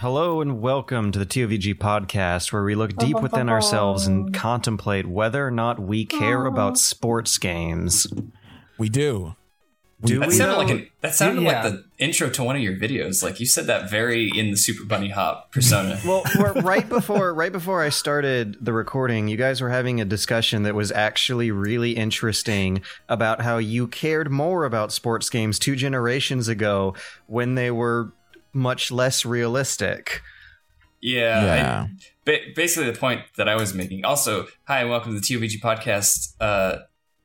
Hello and welcome to the TOVG podcast, where we look deep within ourselves and contemplate whether or not we care about sports games. We do. That sounded like the intro to one of your videos. Like you said that very in the Super Bunny Hop persona. Well, right before I started the recording, you guys were having a discussion that was actually really interesting about how you cared more about sports games 2 generations ago when they were much less realistic. Yeah. Basically the point that I was making. Also, hi and welcome to the TOVG podcast.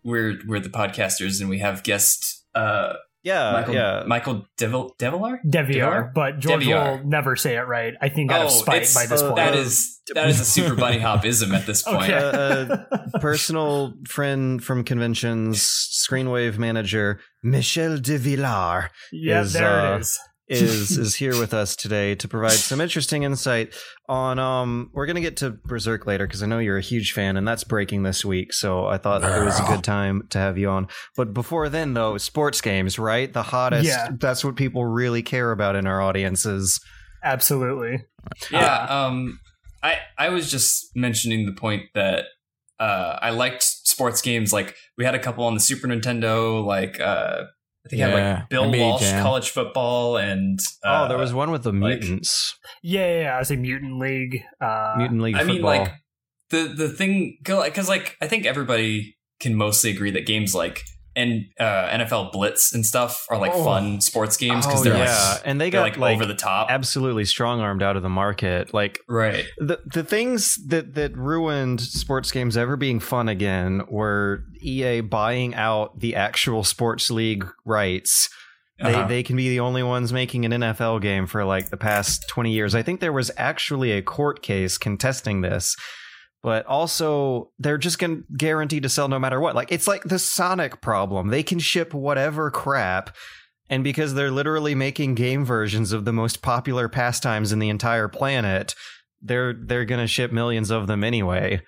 We're the podcasters and we have guest Michel Devillar, but George Devillar will never say it right. I think out of spite by this point. That is a Super Bunny Hop-ism at this point. Okay. Personal friend from conventions, Screenwave manager Michel Devillar. Yeah, there it is. is here with us today to provide some interesting insight on we're gonna get to Berserk later because I know you're a huge fan and that's breaking this week, so I thought it was a good time to have you on. But before then though, sports games, right? The hottest, that's what people really care about in our audiences. Absolutely. I was just mentioning the point that I liked sports games. Like we had a couple on the Super Nintendo, like I think I had like Bill NBA Walsh, Jam. College football, and there was one with the mutants. Like, I was a Mutant League. Mutant League football. I mean, like the thing, because like I think everybody can mostly agree that games like NFL Blitz and stuff are like fun sports games because they're and they got like over the top, absolutely strong armed out of the market. Like right, the things that ruined sports games ever being fun again were EA buying out the actual sports league rights. They can be the only ones making an NFL game for like the past 20 years. I think there was actually a court case contesting this. But also, they're just guaranteed to sell no matter what. Like it's like the Sonic problem. They can ship whatever crap. And because they're literally making game versions of the most popular pastimes in the entire planet, they're going to ship millions of them anyway.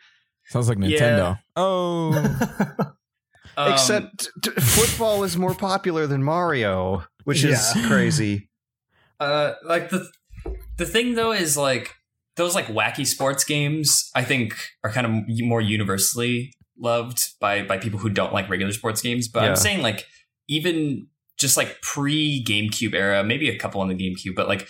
Sounds like Nintendo. Yeah. Except football is more popular than Mario, which is crazy. Like the thing, though, is like, those like wacky sports games, I think, are kind of more universally loved by people who don't like regular sports games. But I'm saying like even just like pre-GameCube era, maybe a couple on the GameCube, but like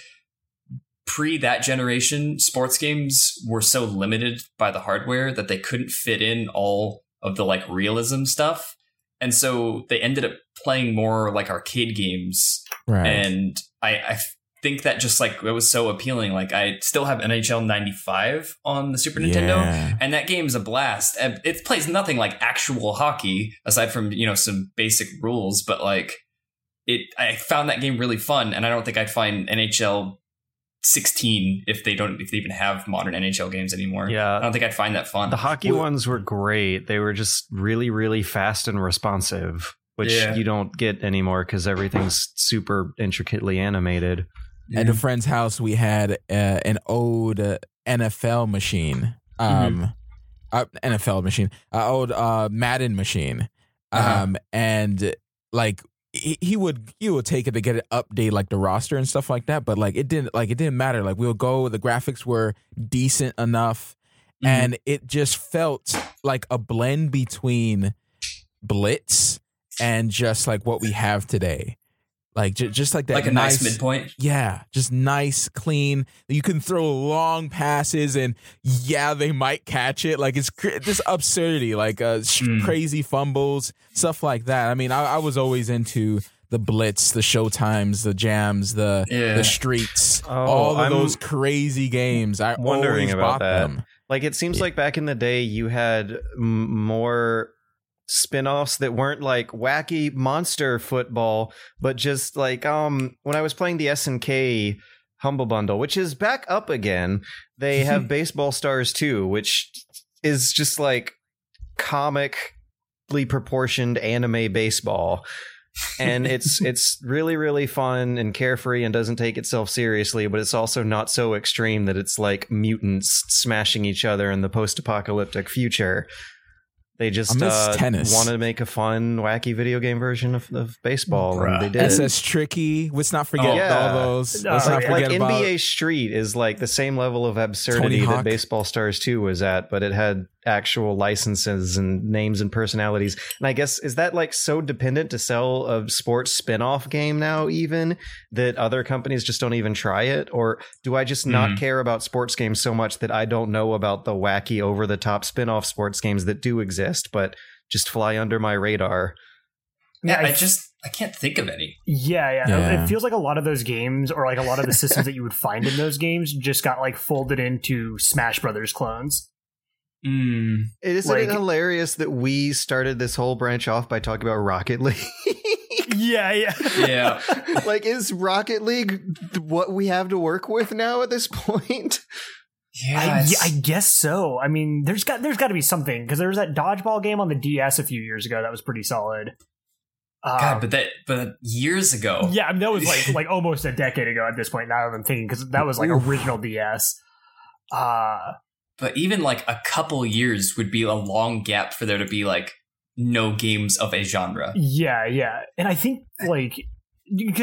pre that generation, sports games were so limited by the hardware that they couldn't fit in all of the like realism stuff. And so they ended up playing more like arcade games. Right. And I think that just like it was so appealing. Like I still have NHL 95 on the Super Nintendo, and that game's a blast. And it plays nothing like actual hockey aside from, you know, some basic rules, but like I found that game really fun, and I don't think I'd find NHL 16 if they even have modern NHL games anymore. Yeah. I don't think I'd find that fun. The hockey ones were great. They were just really, really fast and responsive, which you don't get anymore because everything's super intricately animated. At a friend's house, we had an old NFL machine, old Madden machine, and like he would take it to get it updated, like the roster and stuff like that. But like it didn't matter. Like we would go, the graphics were decent enough, and it just felt like a blend between Blitz and just like what we have today. Like just like that, like a nice midpoint. Yeah, just nice, clean. You can throw long passes, and they might catch it. Like it's this absurdity, like crazy fumbles, stuff like that. I mean, I was always into the Blitz, the Showtimes, the Jams, the Streets, all of those crazy games. I'm wondering about that. Them. Like it seems like back in the day, you had more spin-offs that weren't like wacky monster football, but just like when I was playing the SNK Humble Bundle, which is back up again, they have Baseball Stars 2, which is just like comically proportioned anime baseball, and it's really, really fun and carefree and doesn't take itself seriously, but it's also not so extreme that it's like mutants smashing each other in the post-apocalyptic future. They just wanted to make a fun, wacky video game version of baseball, and they did. SS Tricky. Let's not forget all those. Let's not forget about NBA Street is like the same level of absurdity that Baseball Stars 2 was at, but it had actual licenses and names and personalities. And I guess, is that like so dependent to sell a sports spin-off game now even that other companies just don't even try it? Or do I just not care about sports games so much that I don't know about the wacky over-the-top spin-off sports games that do exist, but just fly under my radar? Yeah, I can't think of any. Yeah. It feels like a lot of those games, or like a lot of the systems that you would find in those games, just got like folded into Smash Brothers clones. Isn't it hilarious that we started this whole branch off by talking about Rocket League? Yeah. Like, is Rocket League what we have to work with now at this point? Yeah, I guess so. I mean, there's got to be something, because there was that dodgeball game on the DS a few years ago that was pretty solid. God, but years ago. Yeah, I mean, that was like almost a decade ago at this point. Now that I'm thinking, because that was like original DS. But even like a couple years would be a long gap for there to be like no games of a genre. Yeah, and I think like.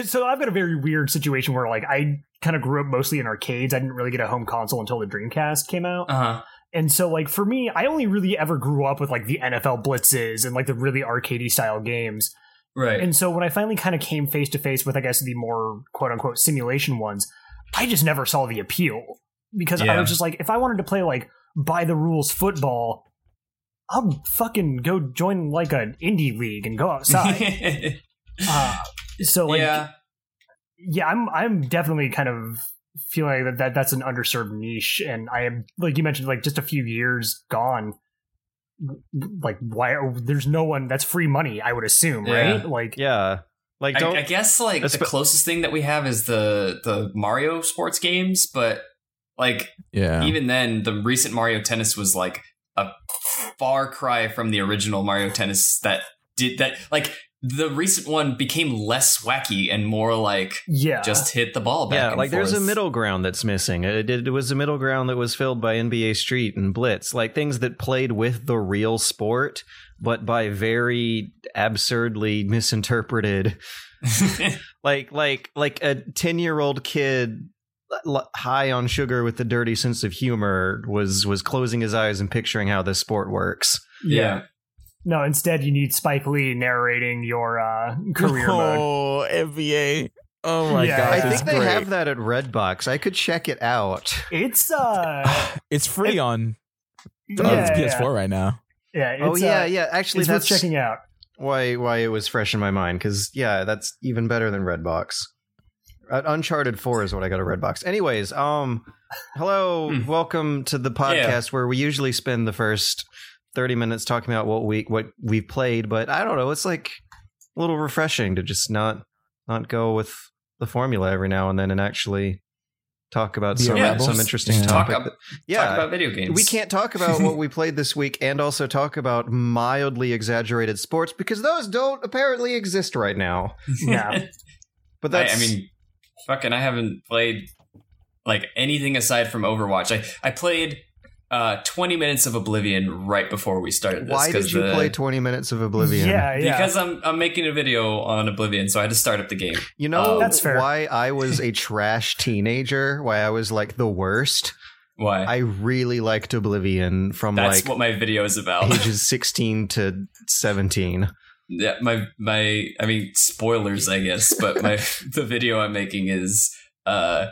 So I've got a very weird situation where like I kind of grew up mostly in arcades. I didn't really get a home console until the Dreamcast came out. And so like for me, I only really ever grew up with like the NFL blitzes and like the really arcadey style games. Right. And so when I finally kind of came face to face with, I guess, the more quote unquote simulation ones, I just never saw the appeal, because I was just like, if I wanted to play like by the rules football, I'll fucking go join like an indie league and go outside. So like, yeah, I'm definitely kind of feeling that's an underserved niche, and I am, like you mentioned, like just a few years gone. Like, why? There's no one. That's free money, I would assume, right? Like, like I guess like the closest thing that we have is the Mario sports games, but like even then, the recent Mario Tennis was like a far cry from the original Mario Tennis that did that, like. The recent one became less wacky and more like just hit the ball back and like forth. There's a middle ground that's missing. It was a middle ground that was filled by NBA Street and Blitz, like things that played with the real sport, but by very absurdly misinterpreted. like a 10-year-old kid high on sugar with a dirty sense of humor was closing his eyes and picturing how this sport works. Yeah. No, instead you need Spike Lee narrating your career mode. Oh, NBA. Oh my God. I think they have that at Redbox. I could check it out. It's it's free on PS4 right now. Yeah, it's, actually it's worth checking out. Why it was fresh in my mind, because that's even better than Redbox. Uncharted 4 is what I got at Redbox. Anyways, hello, welcome to the podcast where we usually spend the first 30 minutes talking about what we played, but I don't know, it's like a little refreshing to just not go with the formula every now and then and actually talk about some interesting topic. Talk about video games. We can't talk about what we played this week and also talk about mildly exaggerated sports, because those don't apparently exist right now. Yeah. But that's, I haven't played like anything aside from Overwatch. I played 20 minutes of Oblivion right before we started this. Why did you play 20 minutes of Oblivion? Yeah. Because I'm making a video on Oblivion, so I had to start up the game. You know that's fair. Why I was a trash teenager? Why I was like the worst? Why? I really liked Oblivion from that's what my video is about. Ages 16 to 17. Yeah, spoilers, I guess, but the video I'm making is why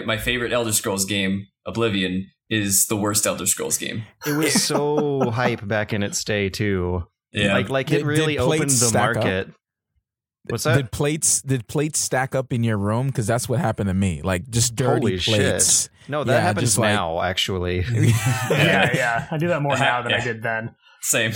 my favorite Elder Scrolls game, Oblivion, is the worst Elder Scrolls game. It was so hype back in its day too. Yeah, like it really opened the market. Up? What's that? Did plates stack up in your room? Because that's what happened to me. Like just dirty plates. Shit. No, that happens now. Actually, yeah. I do that more now than I did then. Same.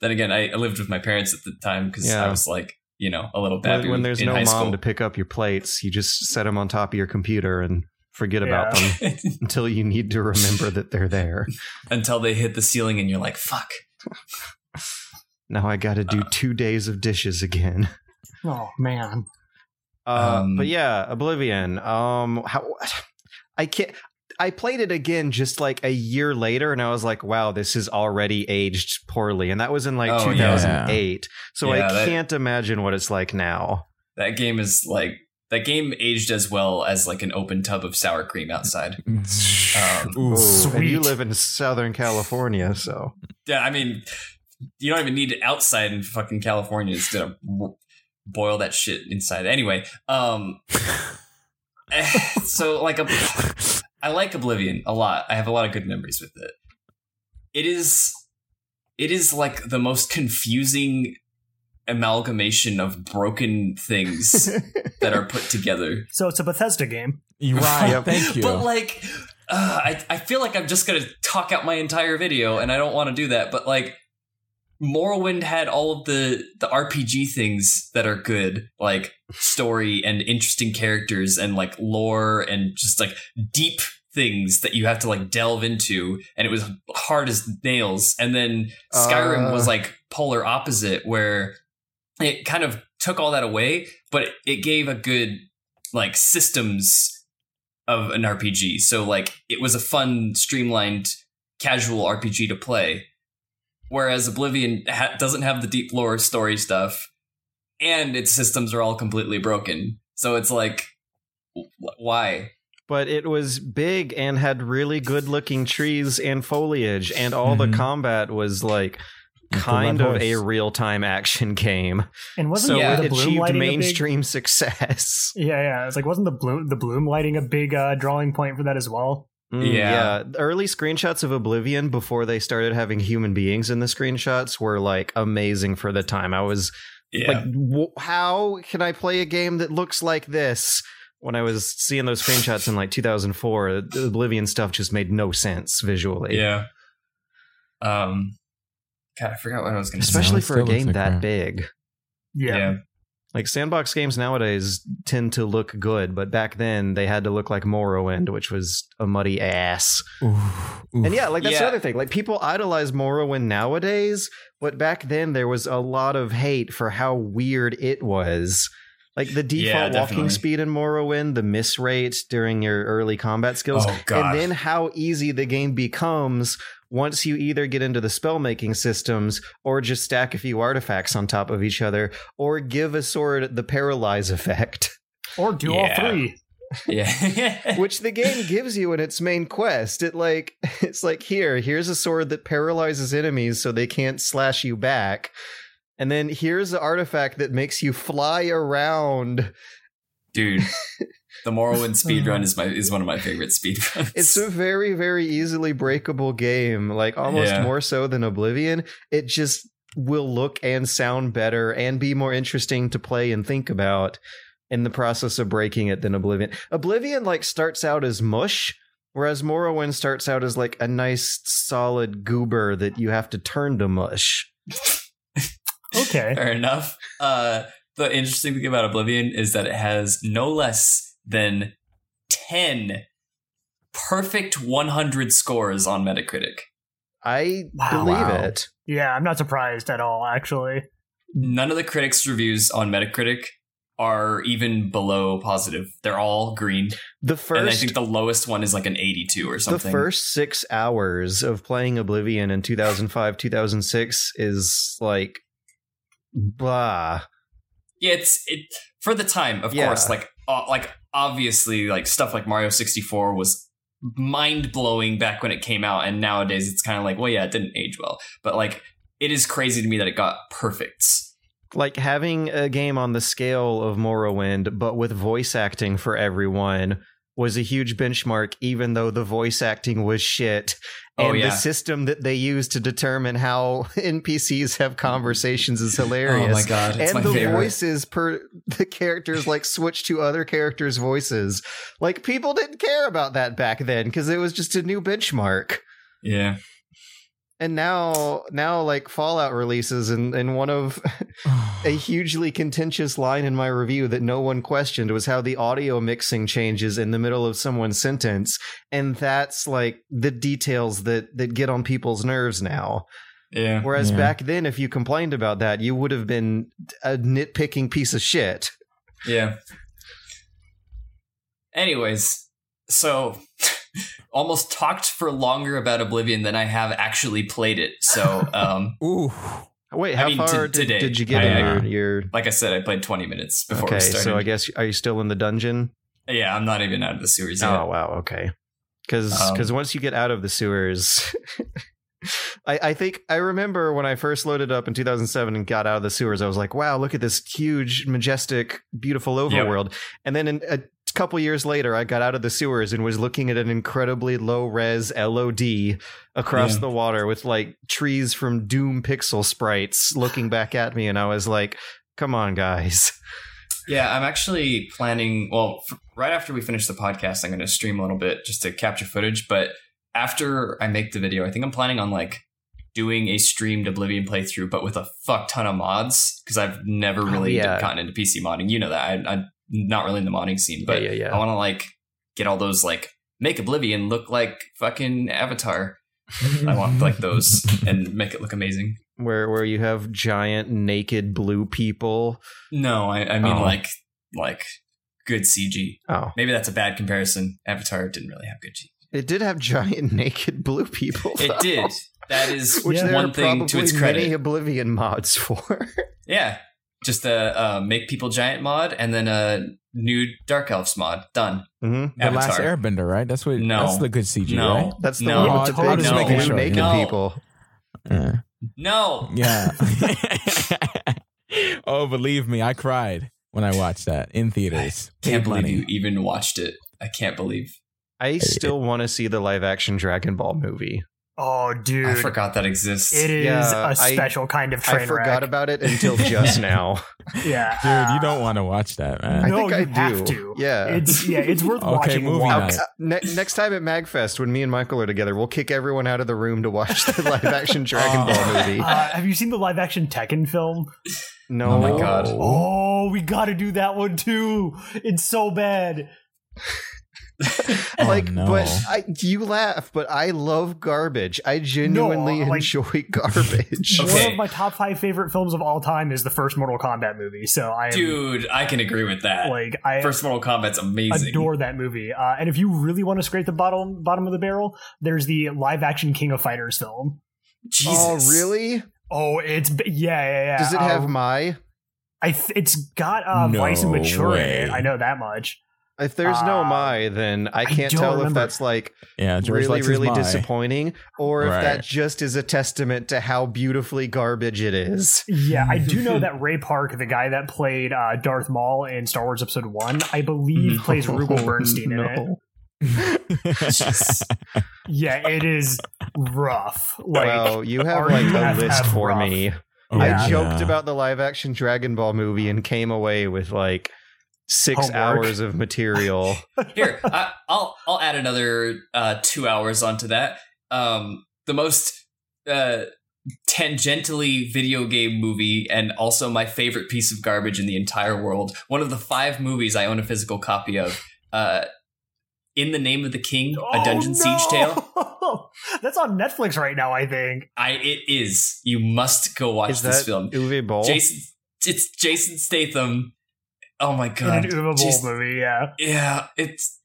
Then again, I lived with my parents at the time because I was like, you know, a little baby. When there's no mom to pick up your plates, you just set them on top of your computer and forget about them until you need to remember that they're there. Until they hit the ceiling and you're like, fuck. Now I got to do 2 days of dishes again. Oh, man. But Oblivion. I can't. I played it again just like a year later, and I was like, wow, this is already aged poorly. And that was in like 2008. Yeah. So yeah, I can't imagine what it's like now. That game is like, that game aged as well as like an open tub of sour cream outside. Ooh, sweet. And you live in Southern California, so. Yeah, I mean, you don't even need it outside in fucking California. It's gonna boil that shit inside. Anyway, so like, I like Oblivion a lot. I have a lot of good memories with it. It is like the most confusing amalgamation of broken things that are put together. So it's a Bethesda game. Right, thank you. But like, I feel like I'm just going to talk out my entire video, and I don't want to do that. But like, Morrowind had all of the RPG things that are good, like story and interesting characters and like lore and just like deep things that you have to like delve into, and it was hard as nails. And then Skyrim was like polar opposite, where it kind of took all that away, but it gave a good like systems of an RPG. So like it was a fun, streamlined, casual RPG to play. Whereas Oblivion doesn't have the deep lore story stuff, and its systems are all completely broken. So it's like, why? But it was big and had really good looking trees and foliage, and all the combat was like kind of a real time action game. And wasn't the bloom achieved mainstream success? Yeah. It's like, wasn't the bloom lighting a big drawing point for that as well? Yeah. Early screenshots of Oblivion before they started having human beings in the screenshots were like amazing for the time. I was like, how can I play a game that looks like this? When I was seeing those screenshots in like 2004, the Oblivion stuff just made no sense visually. Yeah. God, I forgot what I was going to say. Especially for a game like that big. Yeah. Like sandbox games nowadays tend to look good, but back then they had to look like Morrowind, which was a muddy ass. Oof. And that's the other thing. Like people idolize Morrowind nowadays, but back then there was a lot of hate for how weird it was. Like the default walking speed in Morrowind, the miss rate during your early combat skills, and then how easy the game becomes once you either get into the spellmaking systems or just stack a few artifacts on top of each other or give a sword the paralyze effect. Or do all three. Yeah. Which the game gives you in its main quest. It's like here's a sword that paralyzes enemies so they can't slash you back. And then here's the artifact that makes you fly around. Dude. The Morrowind speedrun is one of my favorite speedruns. It's a very, very easily breakable game, like almost more so than Oblivion. It just will look and sound better and be more interesting to play and think about in the process of breaking it than Oblivion. Oblivion like starts out as mush, whereas Morrowind starts out as like a nice solid goober that you have to turn to mush. Okay. Fair enough. The interesting thing about Oblivion is that it has no less than 10 perfect 100 scores on Metacritic. I believe it. Yeah, I'm not surprised at all, actually. None of the critics' reviews on Metacritic are even below positive. They're all green. And I think the lowest one is like an 82 or something. The first 6 hours of playing Oblivion in 2005, 2006 is like, blah. Yeah, it's for the time, of course, like obviously, like stuff like Mario 64 was mind blowing back when it came out, and nowadays it's kind of like, well, yeah, it didn't age well, but like it is crazy to me that it got perfect. Like having a game on the scale of Morrowind, but with voice acting for everyone, was a huge benchmark, even though the voice acting was shit. And the system that they use to determine how NPCs have conversations is hilarious. Oh my god, it's and my the favorite. Voices per the characters like switch to other characters' voices. Like people didn't care about that back then because it was just a new benchmark. Yeah. And now like Fallout releases, and one of a hugely contentious line in my review that no one questioned was how the audio mixing changes in the middle of someone's sentence. And that's like the details that get on people's nerves now. Yeah. Whereas back then, if you complained about that, you would have been a nitpicking piece of shit. Yeah. Anyways, so almost talked for longer about Oblivion than I have actually played it. So, ooh. Wait, how far did you get in your... Like I said, I played 20 minutes before we started. Okay, so I guess, are you still in the dungeon? Yeah, I'm not even out of the sewers yet. Oh, wow, okay. Because once you get out of the sewers... I think I remember when I first loaded up in 2007 and got out of the sewers, I was like, wow, look at this huge, majestic, beautiful overworld. Yep. And then in a couple years later, I got out of the sewers and was looking at an incredibly low-res LOD across the water with like trees from Doom pixel sprites looking back at me. And I was like, come on, guys. Yeah, I'm actually planning. Well, right after we finish the podcast, I'm going to stream a little bit just to capture footage. But after I make the video, I think I'm planning on like doing a streamed Oblivion playthrough, but with a fuck ton of mods, because I've never really gotten into PC modding. You know that I'm not really in the modding scene, but I want to like get all those like make Oblivion look like fucking Avatar. I want like those and make it look amazing. Where you have giant naked blue people? No, I mean like good CG. Oh, maybe that's a bad comparison. Avatar didn't really have good CG. It did have giant naked blue people. Though. It did. That is which there one are thing to its credit. Many Oblivion mods for. Yeah, just a make people giant mod, and then a new Dark Elves mod. Done. Mm-hmm. The Last Airbender, right? That's what. No, that's the good CG. No, right? That's the one with the big blue naked people. No. Yeah. Oh, believe me, I cried when I watched that in theaters. I can't believe you even watched it. I can't believe. I still want to see the live-action Dragon Ball movie. Oh, dude. I forgot that exists. It is a special kind of train wreck. I forgot about it until just now. Yeah. Dude, you don't want to watch that, man. No, I think I do. Have to. Yeah. It's worth watching. Movie night. Next time at MAGFest, when me and Michael are together, we'll kick everyone out of the room to watch the live-action Dragon Ball movie. Have you seen the live-action Tekken film? No. Oh, my God. Oh, we got to do that one, too. It's so bad. Like, oh, no. But you laugh, but I love garbage. I genuinely enjoy garbage. Okay. One of my top 5 favorite films of all time is the first Mortal Kombat movie. So dude, I can agree with that. Like, first Mortal Kombat's amazing. Adore that movie. And if you really want to scrape the bottom of the barrel, there's the live action King of Fighters film. Jesus. Oh, really? Oh, it's yeah. Does it have Mai? It's got Vice and Mature in it. I know that much. If there's no Mai, then I can't tell if that's like really, really disappointing or if that just is a testament to how beautifully garbage it is. Yeah, I do know that Ray Park, the guy that played Darth Maul in Star Wars Episode 1, I believe plays Rubel Bernstein in it. Just, yeah, it is rough. Like, wow, you have like a list for me. Oh, I joked about the live action Dragon Ball movie and came away with like... 6 homework. Hours of material. Here, I'll add another 2 hours onto that. The most tangentially video game movie and also my favorite piece of garbage in the entire world. One of the 5 movies I own a physical copy of. In the Name of the King, a Dungeon Siege Tale. That's on Netflix right now, I think. It is. You must go watch this film. Uwe Boll? It's Jason Statham. Oh my God! In an Uwe Boll movie, yeah. It's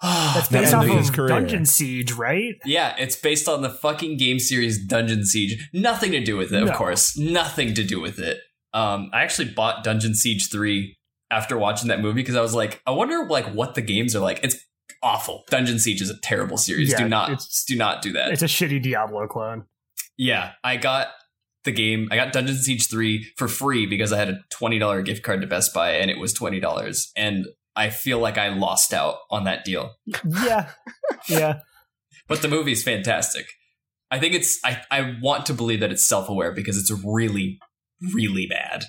that's based off of Dungeon Siege, right? Yeah, it's based on the fucking game series Dungeon Siege. Nothing to do with it, of course. Nothing to do with it. I actually bought Dungeon Siege 3 after watching that movie because I was like, I wonder like what the games are like. It's awful. Dungeon Siege is a terrible series. Yeah, do not do that. It's a shitty Diablo clone. Yeah, I got. The game. I got Dungeon Siege 3 for free because I had a $20 gift card to Best Buy and it was $20. And I feel like I lost out on that deal. Yeah. Yeah. But the movie's fantastic. I think it's I want to believe that it's self-aware because it's really, really bad.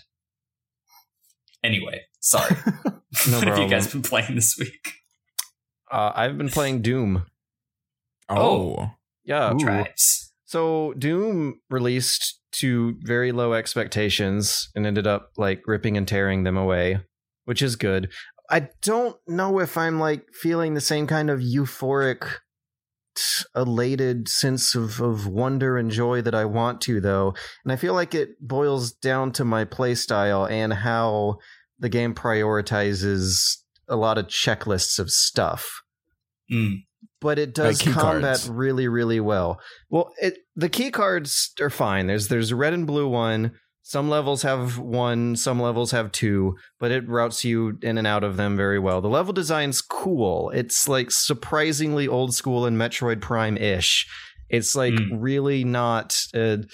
Anyway, sorry. What have you guys been playing this week? I've been playing Doom. Oh. Yeah. Tribes. So Doom released to very low expectations and ended up like ripping and tearing them away, which is good. I don't know if I'm like feeling the same kind of euphoric, elated sense of wonder and joy that I want to, though. And I feel like it boils down to my play style and how the game prioritizes a lot of checklists of stuff. but it does combat cards really, really well. Well, the key cards are fine. There's a red and blue one. Some levels have one, some levels have two, but it routes you in and out of them very well. The level design's cool. It's like surprisingly old school and Metroid Prime-ish. It's like really not an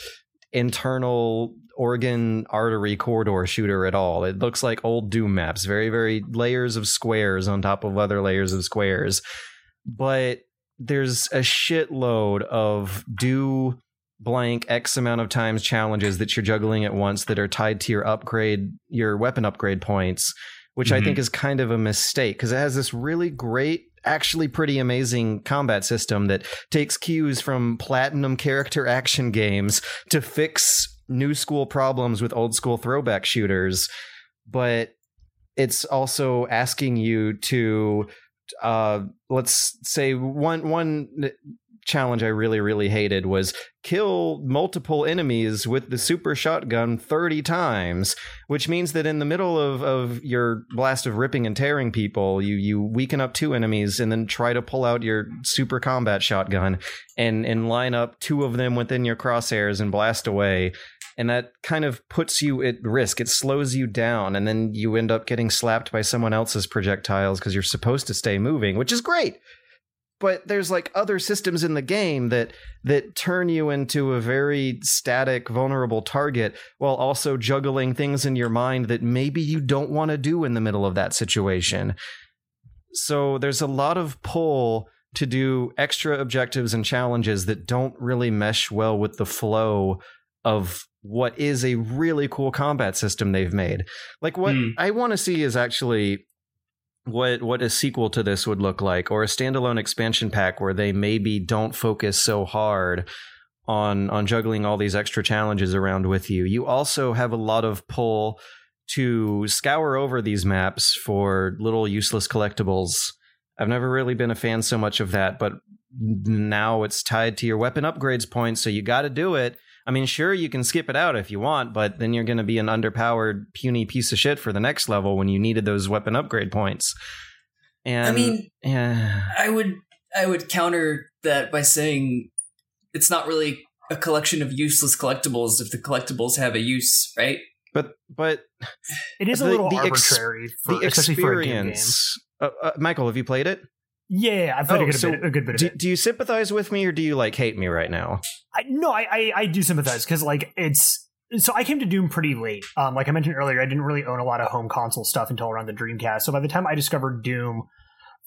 internal organ artery corridor shooter at all. It looks like old Doom maps, very, very layers of squares on top of other layers of squares. But there's a shitload of blank X amount of times challenges that you're juggling at once that are tied to your weapon upgrade points, which I think is kind of a mistake because it has this really great, actually pretty amazing combat system that takes cues from platinum character action games to fix new school problems with old school throwback shooters. But it's also asking you to, let's say one challenge I really, really hated was kill multiple enemies with the super shotgun 30 times, which means that in the middle of your blast of ripping and tearing people, you weaken up two enemies and then try to pull out your super combat shotgun and line up two of them within your crosshairs and blast away. And that kind of puts you at risk. It slows you down, and then you end up getting slapped by someone else's projectiles because you're supposed to stay moving, which is great. But there's like other systems in the game that turn you into a very static, vulnerable target while also juggling things in your mind that maybe you don't want to do in the middle of that situation. So there's a lot of pull to do extra objectives and challenges that don't really mesh well with the flow of what is a really cool combat system they've made. Like what I want to see is actually what a sequel to this would look like, or a standalone expansion pack where they maybe don't focus so hard on juggling all these extra challenges around with you. You also have a lot of pull to scour over these maps for little useless collectibles. I've never really been a fan so much of that, but now it's tied to your weapon upgrades points, so you got to do it. I mean, sure, you can skip it out if you want, but then you're going to be an underpowered, puny piece of shit for the next level when you needed those weapon upgrade points. And I mean, I would counter that by saying it's not really a collection of useless collectibles if the collectibles have a use, right? But it is a little arbitrary, for, especially for a game. Michael, have you played it? Yeah, I've played a good bit of it. Do you sympathize with me or do you like hate me right now? I do sympathize because like so I came to Doom pretty late. Like I mentioned earlier, I didn't really own a lot of home console stuff until around the Dreamcast. So by the time I discovered Doom,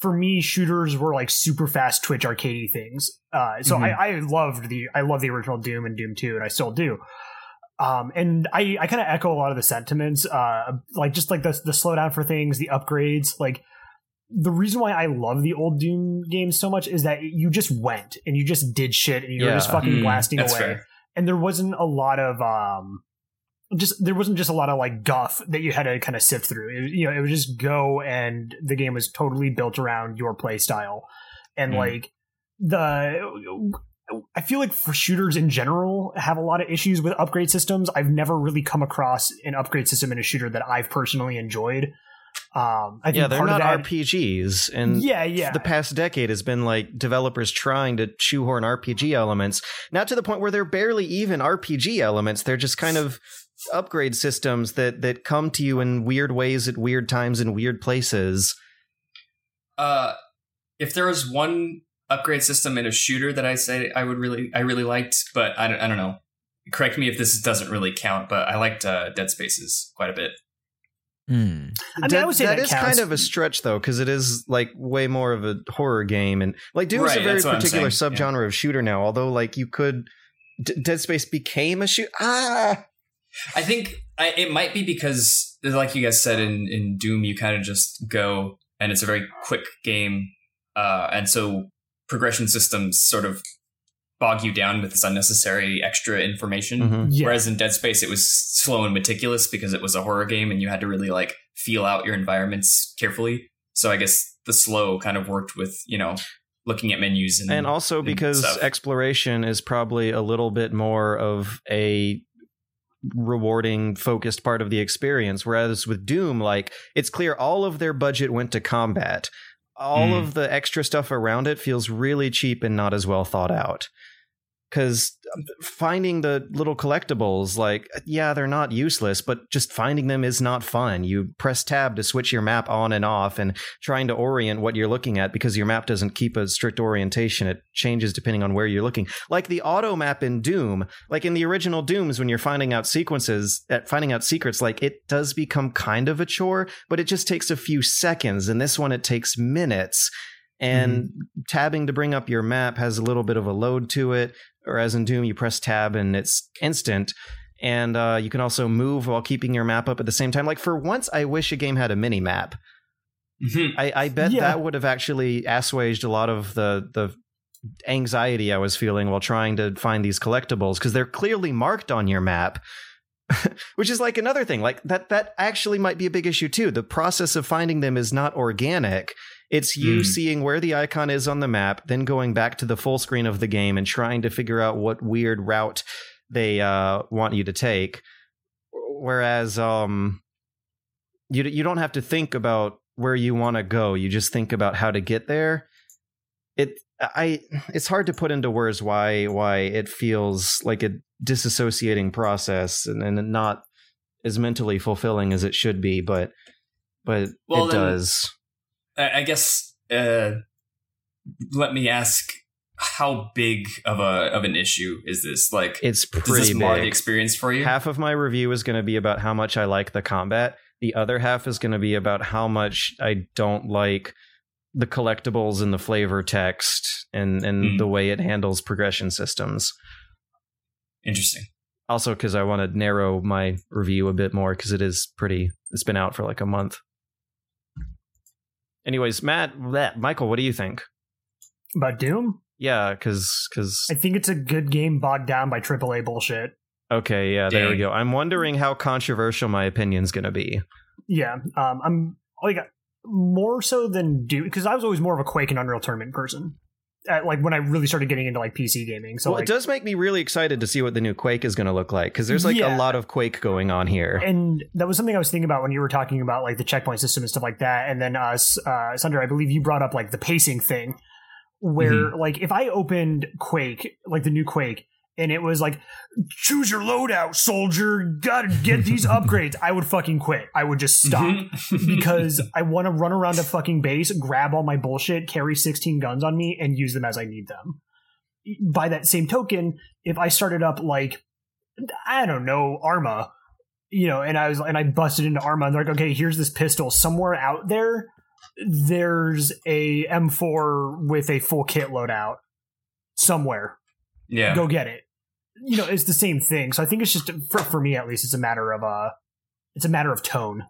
for me, shooters were like super fast Twitch arcadey things. I loved the original Doom and Doom 2, and I still do. And I kind of echo a lot of the sentiments, like just like the slowdown for things, the upgrades, like. The reason why I love the old Doom games so much is that you just went and you just did shit and you were just fucking blasting away. Fair. And there wasn't a lot of a lot of like guff that you had to kind of sift through. It would just go, and the game was totally built around your play style. And I feel like for shooters in general have a lot of issues with upgrade systems. I've never really come across an upgrade system in a shooter that I've personally enjoyed. I think they're not RPGs, and the past decade has been like developers trying to shoehorn RPG elements, not to the point where they're barely even RPG elements. They're just kind of upgrade systems that come to you in weird ways at weird times in weird places. If there was one upgrade system in a shooter that I say I really liked, but I don't know. Correct me if this doesn't really count, but I liked Dead Spaces quite a bit. I mean, I would say that is kind of a stretch, though, because it is like way more of a horror game, and like Doom is a very particular subgenre of shooter now. Although, like, you could Dead Space became a shooter. I think it might be because, like you guys said, in Doom, you kind of just go, and it's a very quick game, and so progression systems sort of bog you down with this unnecessary extra information. Whereas in Dead Space, it was slow and meticulous because it was a horror game and you had to really like feel out your environments carefully. So I guess the slow kind of worked with, looking at menus. And also because exploration is probably a little bit more of a rewarding, focused part of the experience. Whereas with Doom, like it's clear all of their budget went to combat. all of the extra stuff around it feels really cheap and not as well thought out. Because finding the little collectibles, like, yeah, they're not useless, but just finding them is not fun. You press tab to switch your map on and off and trying to orient what you're looking at because your map doesn't keep a strict orientation. It changes depending on where you're looking. Like the auto map in Doom, like in the original Dooms, when you're finding out secrets, like it does become kind of a chore, but it just takes a few seconds. And this one, it takes minutes. And tabbing to bring up your map has a little bit of a load to it. Or as in Doom, you press tab and it's instant. And you can also move while keeping your map up at the same time. Like for once, I wish a game had a mini map. I bet that would have actually assuaged a lot of the anxiety I was feeling while trying to find these collectibles, because they're clearly marked on your map. Which is like another thing, like that actually might be a big issue too. The process of finding them is not organic. It's you seeing where the icon is on the map, then going back to the full screen of the game and trying to figure out what weird route they want you to take. Whereas you don't have to think about where you want to go. You just think about how to get there. It's hard to put into words why it feels like a disassociating process and not as mentally fulfilling as it should be, but it does. I guess let me ask, how big of an issue is this? Like, it's pretty big. Does this mar the experience for you? Half of my review is going to be about how much I like the combat. The other half is going to be about how much I don't like the collectibles and the flavor text and the way it handles progression systems. Interesting. Also, because I want to narrow my review a bit more, because it's been out for like a month. Anyways, Michael, what do you think? About Doom? Yeah, because I think it's a good game bogged down by AAA bullshit. Okay, yeah, there we go. I'm wondering how controversial my opinion's going to be. Yeah, I'm like more so than Doom, because I was always more of a Quake and Unreal Tournament person. Like when I really started getting into like PC gaming. So it does make me really excited to see what the new Quake is going to look like, because there's like a lot of Quake going on here. And that was something I was thinking about when you were talking about like the checkpoint system and stuff like that. And then Sunder, I believe you brought up like the pacing thing where like if I opened Quake, like the new Quake, and it was like, choose your loadout, soldier, gotta get these upgrades, I would fucking quit. I would just stop because I want to run around a fucking base, grab all my bullshit, carry 16 guns on me, and use them as I need them. By that same token, if I started up like, I don't know, Arma, you know, and I busted into Arma, and they're like, okay, here's this pistol. Somewhere out there, there's a M4 with a full kit loadout somewhere. Yeah, go get it. You know, it's the same thing. So I think it's just, for me at least, it's a matter of tone.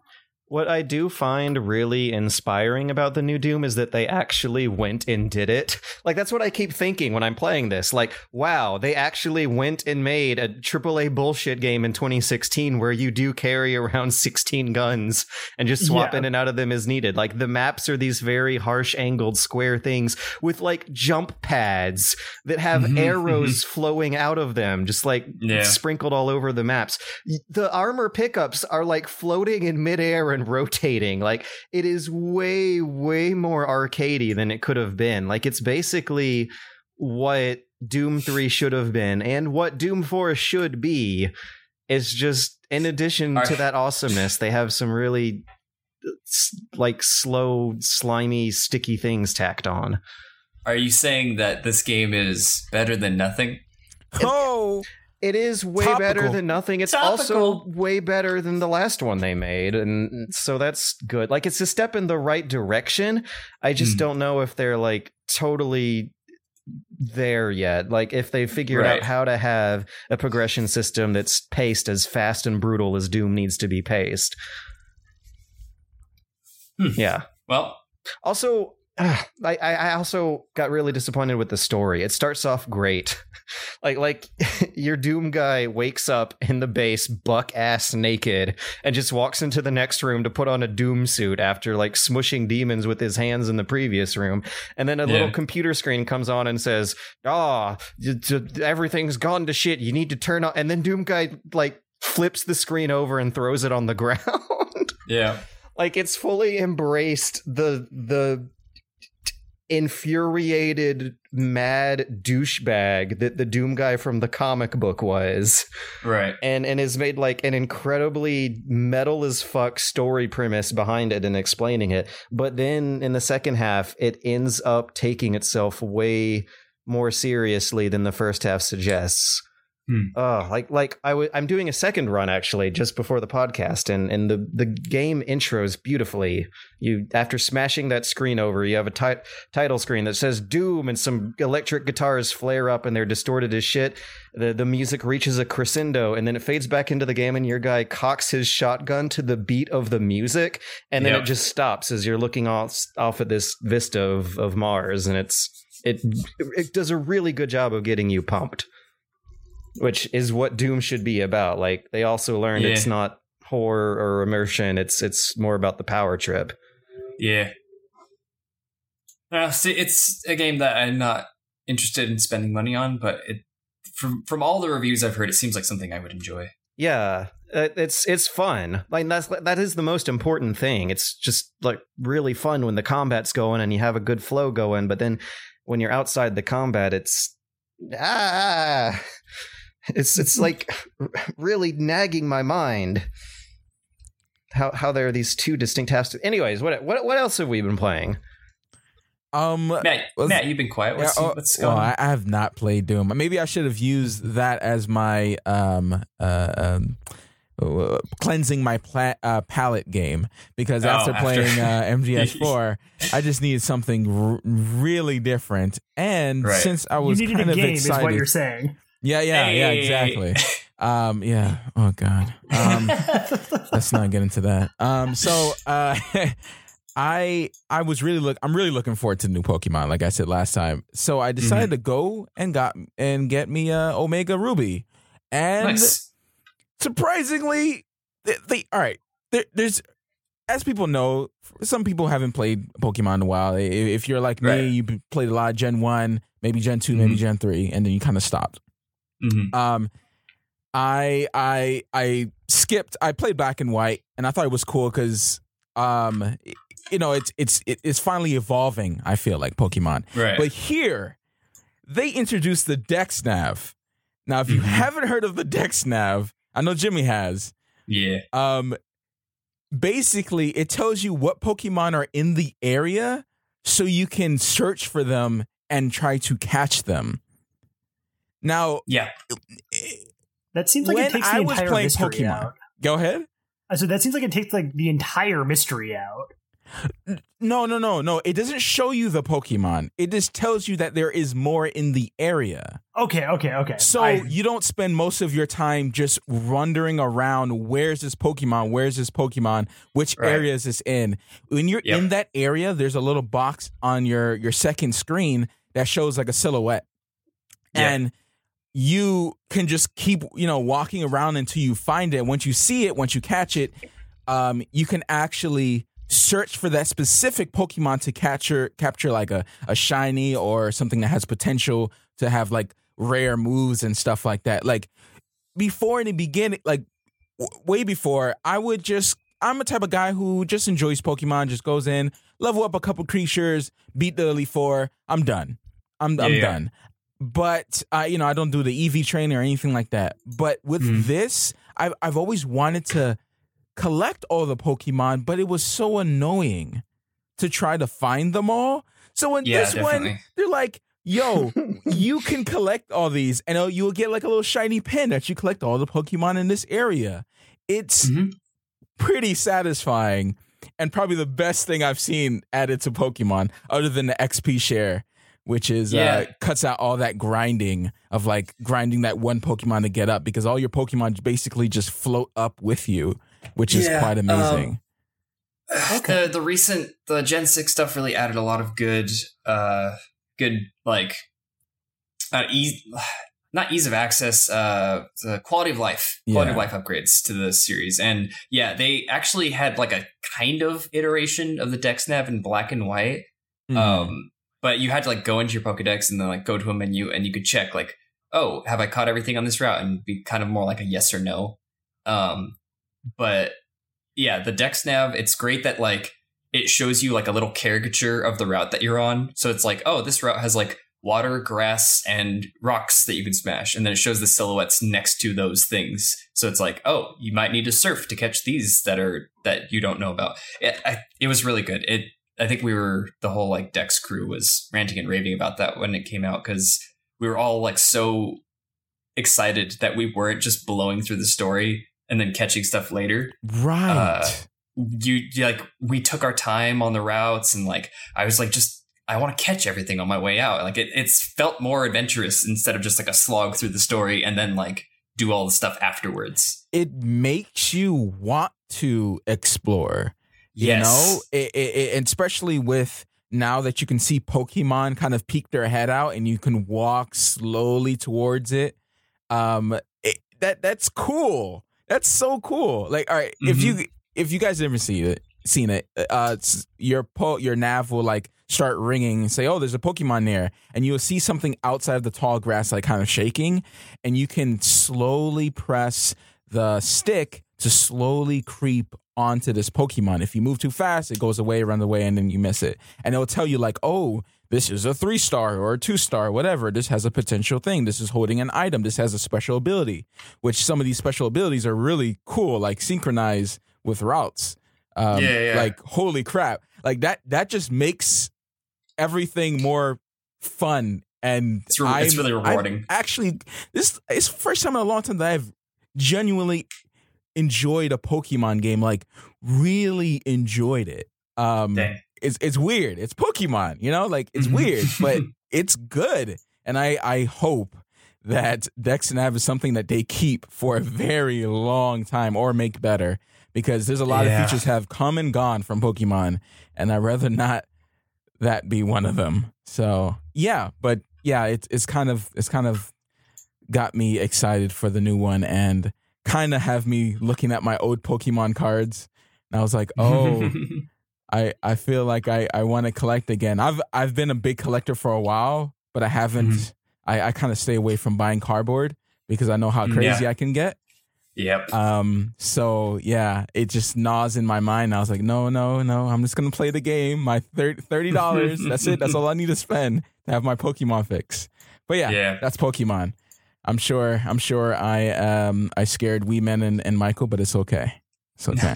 What I do find really inspiring about the new Doom is that they actually went and did it. Like, that's what I keep thinking when I'm playing this. Like, wow, they actually went and made a AAA bullshit game in 2016 where you do carry around 16 guns and just swap in and out of them as needed. Like, the maps are these very harsh angled square things with, like, jump pads that have arrows flowing out of them, just, like, sprinkled all over the maps. The armor pickups are, like, floating in midair and rotating. Like, it is way, way more arcadey than it could have been. Like, it's basically what Doom 3 should have been and what Doom 4 should be. It's just, in addition to that awesomeness, they have some really like slow, slimy, sticky things tacked on. Are you saying that this game is better than nothing? It is way better than nothing. It's also way better than the last one they made. And so that's good. Like, it's a step in the right direction. I just don't know if they're like totally there yet. Like, if they figured out how to have a progression system that's paced as fast and brutal as Doom needs to be paced. Yeah. Well, also, I also got really disappointed with the story. It starts off great. Like your Doom guy wakes up in the base buck ass naked and just walks into the next room to put on a Doom suit after like smushing demons with his hands in the previous room. And then a little computer screen comes on and says, everything's gone to shit. You need to turn on. And then Doom guy like flips the screen over and throws it on the ground. Like, it's fully embraced the infuriated, mad douchebag that the Doom guy from the comic book was. Right. And has made like an incredibly metal as fuck story premise behind it and explaining it. But then in the second half, it ends up taking itself way more seriously than the first half suggests. I'm doing a second run actually just before the podcast, and the game intros beautifully. You, after smashing that screen over, you have a title screen that says Doom, and some electric guitars flare up and they're distorted as shit. The music reaches a crescendo, and then it fades back into the game, and your guy cocks his shotgun to the beat of the music, and then it just stops as you're looking off at this vista of Mars, and it does a really good job of getting you pumped. Which is what Doom should be about. Like, they also learned it's not horror or immersion. It's more about the power trip. Yeah. See, it's a game that I'm not interested in spending money on, but from all the reviews I've heard, it seems like something I would enjoy. Yeah, it's fun. Like, that is the most important thing. It's just like really fun when the combat's going and you have a good flow going. But then when you're outside the combat, it's It's like really nagging my mind how there are these two distinct tasks. Anyways, what else have we been playing? Matt, you've been quiet. What's going on? I have not played Doom. Maybe I should have used that as my cleansing my palette game, because after playing MGS4, I just needed something really different. And since I was kind of excited, you needed a game, is what you're saying. Exactly. Oh God. Let's not get into that. I was really I'm really looking forward to the new Pokemon, like I said last time. So I decided to go and get me Omega Ruby, and surprisingly, they all right. There's, as people know, some people haven't played Pokemon in a while. If you're like me, you played a lot of Gen 1, maybe Gen 2, maybe Gen 3, and then you kind of stopped. I skipped. I played Black and White, and I thought it was cool because, it's finally evolving. I feel like Pokemon, but here they introduced the Dex Nav. Now, if you haven't heard of the Dex Nav, I know Jimmy has. Yeah. Basically, it tells you what Pokemon are in the area, so you can search for them and try to catch them. Now, that seems like it takes the entire mystery out. Go ahead. So that seems like it takes like the entire mystery out. No. It doesn't show you the Pokemon. It just tells you that there is more in the area. Okay. So you don't spend most of your time just wandering around. Where's this Pokemon? Which area is this in? When you're in that area, there's a little box on your second screen that shows like a silhouette. And you can just keep, walking around until you find it. Once you see it, once you catch it, you can actually search for that specific Pokemon to capture like a shiny or something that has potential to have like rare moves and stuff like that. Like before, in the beginning, like way before, I'm a type of guy who just enjoys Pokemon, just goes in, level up a couple creatures, beat the Elite Four. I'm done. I'm done. But I don't do the EV training or anything like that. But with this, I've always wanted to collect all the Pokemon, but it was so annoying to try to find them all. So in this one, they're like, "Yo, you can collect all these, and you will get like a little shiny pin that you collect all the Pokemon in this area." It's pretty satisfying, and probably the best thing I've seen added to Pokemon, other than the XP share, which is cuts out all that grinding of like grinding that one Pokemon to get up, because all your Pokemon basically just float up with you, which is quite amazing. The recent Gen 6 stuff really added a lot of good ease of access, the quality of life upgrades to the series. And they actually had like a kind of iteration of the Dex Nav in Black and White. But you had to like go into your Pokedex and then like go to a menu, and you could check like, oh, have I caught everything on this route? And be kind of more like a yes or no. But the Dex Nav, it's great that like it shows you like a little caricature of the route that you're on. So it's like, oh, this route has like water, grass, and rocks that you can smash. And then it shows the silhouettes next to those things. So it's like, oh, you might need to surf to catch these that you don't know about. It was really good. I think the whole like Dex crew was ranting and raving about that when it came out, because we were all like so excited that we weren't just blowing through the story and then catching stuff later. Right. We took our time on the routes, and like I was like, just I want to catch everything on my way out. Like it's felt more adventurous instead of just like a slog through the story and then like do all the stuff afterwards. It makes you want to explore. Yes. You know, it, especially with now that you can see Pokemon kind of peek their head out and you can walk slowly towards it. That's cool. That's so cool. Like, all right, mm-hmm. if you guys have never seen it, your nav will like start ringing and say, oh, there's a Pokemon there. And you'll see something outside of the tall grass, like kind of shaking. And you can slowly press the stick to slowly creep onto this Pokemon. If you move too fast, it goes away, runs away, and then you miss it. And it'll tell you like, oh, this is a 3-star or a 2-star, whatever. This has a potential thing. This is holding an item. This has a special ability, which some of these special abilities are really cool, like synchronize with routes. Like, holy crap. Like that just makes everything more fun. And it's really rewarding. It's the first time in a long time that I've genuinely enjoyed a Pokemon game, like really enjoyed it. It's weird. It's Pokemon, you know, like it's weird, but it's good. And I hope that Dex and Nav is something that they keep for a very long time or make better, because there's a lot of features have come and gone from Pokemon, and I'd rather not that be one of them. So it's kind of got me excited for the new one, and kind of have me looking at my old Pokemon cards, and I was like, oh, I feel like I want to collect again. I've been a big collector for a while, but I haven't. Mm-hmm. I kind of stay away from buying cardboard because I know how crazy I can get. Yep. So yeah, it just gnaws in my mind. I was like, no. I'm just gonna play the game. My $30. That's it. That's all I need to spend to have my Pokemon fix. But yeah, that's Pokemon. I'm sure I scared Wee Men and Michael, but it's okay. So okay.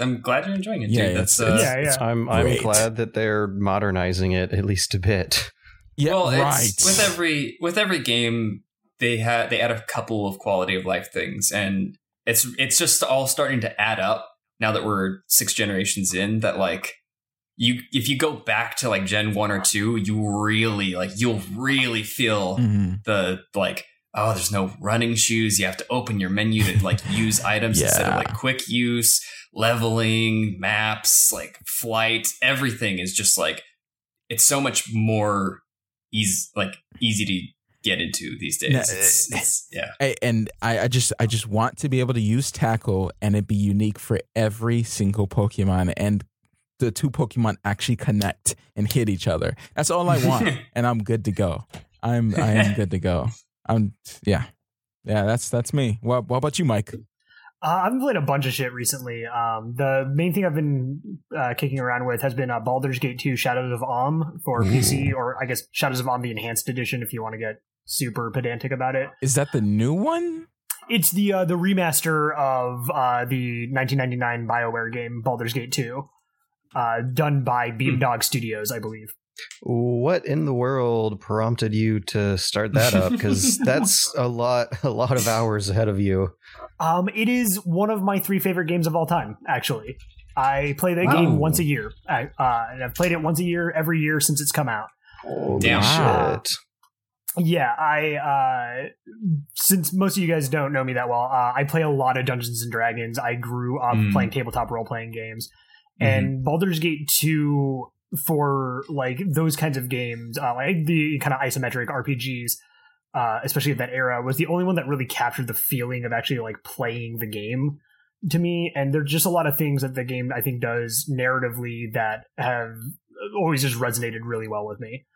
I'm glad you're enjoying it. Yeah, dude. I'm glad that they're modernizing it at least a bit. Yeah, well, right. With every game, they add a couple of quality of life things, and it's just all starting to add up now that we're 6 generations in. That like if you go back to like Gen 1 or 2, you'll really feel the like, oh, there's no running shoes. You have to open your menu to like use items instead of like quick use, leveling, maps, like flight. Everything is just like, it's so much more easy to get into these days. And I just want to be able to use tackle and it be unique for every single Pokemon, and the two Pokemon actually connect and hit each other. That's all I want. And I'm good to go. I am good to go. That's me. Well, what about you, Mike? I've been playing a bunch of shit recently. The main thing I've been kicking around with has been Baldur's Gate 2 Shadows of Amn for PC, or I guess Shadows of Amn the Enhanced Edition if you want to get super pedantic about it. Is that the new one? It's the remaster of the 1999 BioWare game Baldur's Gate 2, done by Beamdog Studios, I believe. What in the world prompted you to start that up? Because that's a lot of hours ahead of you. It is one of my 3 favorite games of all time, actually. I play that game once a year. And I've played it once a year, every year since it's come out. Holy shit. Since most of you guys don't know me that well, I play a lot of Dungeons and Dragons. I grew up playing tabletop role-playing games. And Baldur's Gate 2... for like those kinds of games, like the kind of isometric RPGs, especially of that era, was the only one that really captured the feeling of actually like playing the game to me. And there's just a lot of things that the game I think does narratively that have always just resonated really well with me.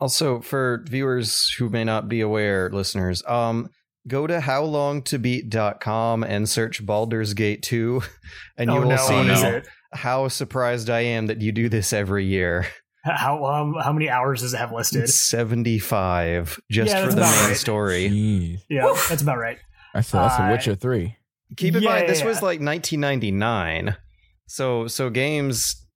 Also, for viewers who may not be aware, listeners, go to howlongtobeat.com and search Baldur's Gate 2, and you will see. Is it? how surprised I am that you do this every year. How many hours does it have listed? It's 75 just for the main story. Jeez. Yeah, oof. That's about right. I said that's a Witcher 3. Keep in mind, this was like 1999. So games